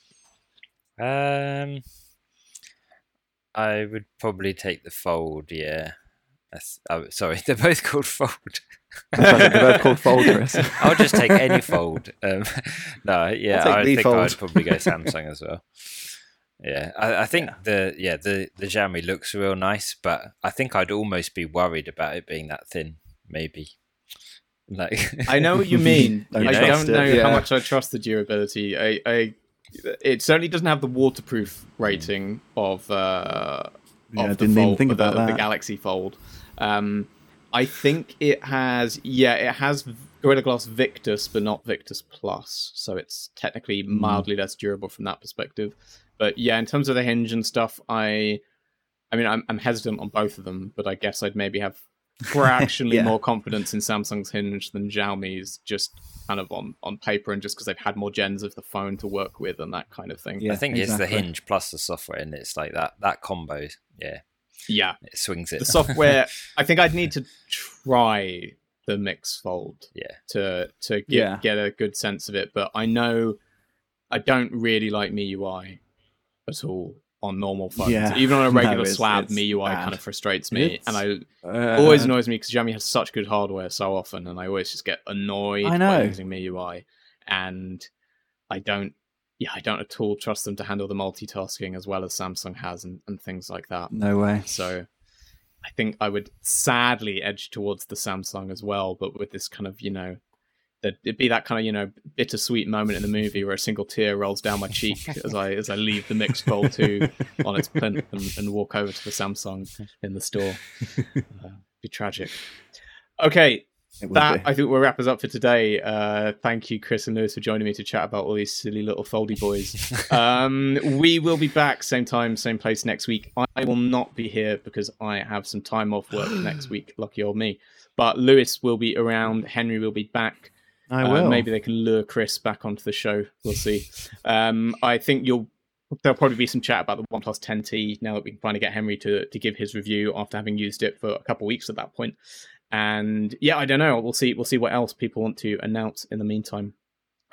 I would probably take the Fold. Yeah. Sorry, they're both called Fold. They're both called Fold, Chris. I'll just take any Fold. I would probably go Samsung as well. Yeah, I think the Xiaomi looks real nice, but I think I'd almost be worried about it being that thin. Maybe. Like I know what you mean. I don't know how much I trust the durability. It certainly doesn't have the waterproof rating of. I didn't even think about that. The Galaxy Fold. I think it has Gorilla Glass Victus, but not Victus Plus, so it's technically mildly less durable from that perspective. But in terms of the hinge and stuff, I'm hesitant on both of them, but I guess I'd maybe have fractionally more confidence in Samsung's hinge than Xiaomi's, just kind of on paper, and just because they've had more gens of the phone to work with and that kind of thing. Yeah, I think it's the hinge plus the software, and it's like that combo. Yeah, it swings it. The software. I think I'd need to try the Mix Fold to get a good sense of it, but I know I don't really like MIUI at all on normal phones, even on a regular slab. MIUI kind of frustrates me, and I always annoys me because Xiaomi has such good hardware so often, and I always just get annoyed by using MIUI, and I don't at all trust them to handle the multitasking as well as Samsung has and things like that. No way. So I think I would sadly edge towards the Samsung as well, but with this kind of it'd be that kind of, bittersweet moment in the movie where a single tear rolls down my cheek as I leave the Mix Fold 2 on its plinth and walk over to the Samsung in the store. Be tragic. Okay, I think we'll wrap us up for today. Thank you, Chris and Lewis, for joining me to chat about all these silly little foldy boys. We will be back same time, same place next week. I will not be here because I have some time off work next week. Lucky old me. But Lewis will be around. Henry will be back. I will. Maybe they can lure Chris back onto the show. We'll see. I think there'll probably be some chat about the OnePlus 10T now that we can finally get Henry to give his review after having used it for a couple of weeks at that point. And I don't know. We'll see what else people want to announce in the meantime.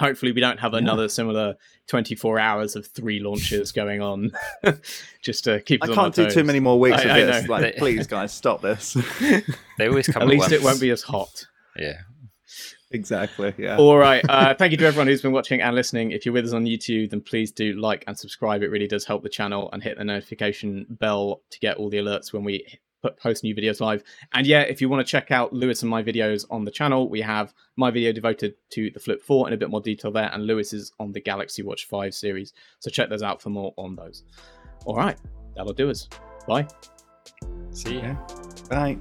Hopefully we don't have another similar 24 hours of 3 launches going on just to keep us on our toes. I can't do too many more weeks of this. Like, please, guys, stop this. They always come at least once. It won't be as hot. Yeah. Exactly. Yeah. All right. Thank you to everyone who's been watching and listening. If you're with us on YouTube, then please do like and subscribe. It really does help the channel, and hit the notification bell to get all the alerts when we post new videos live. And if you want to check out Lewis and my videos on the channel, we have my video devoted to the Flip 4 in a bit more detail there, and Lewis is on the Galaxy Watch 5 series, so check those out for more on those. All right, that'll do us. Bye. See ya. Bye.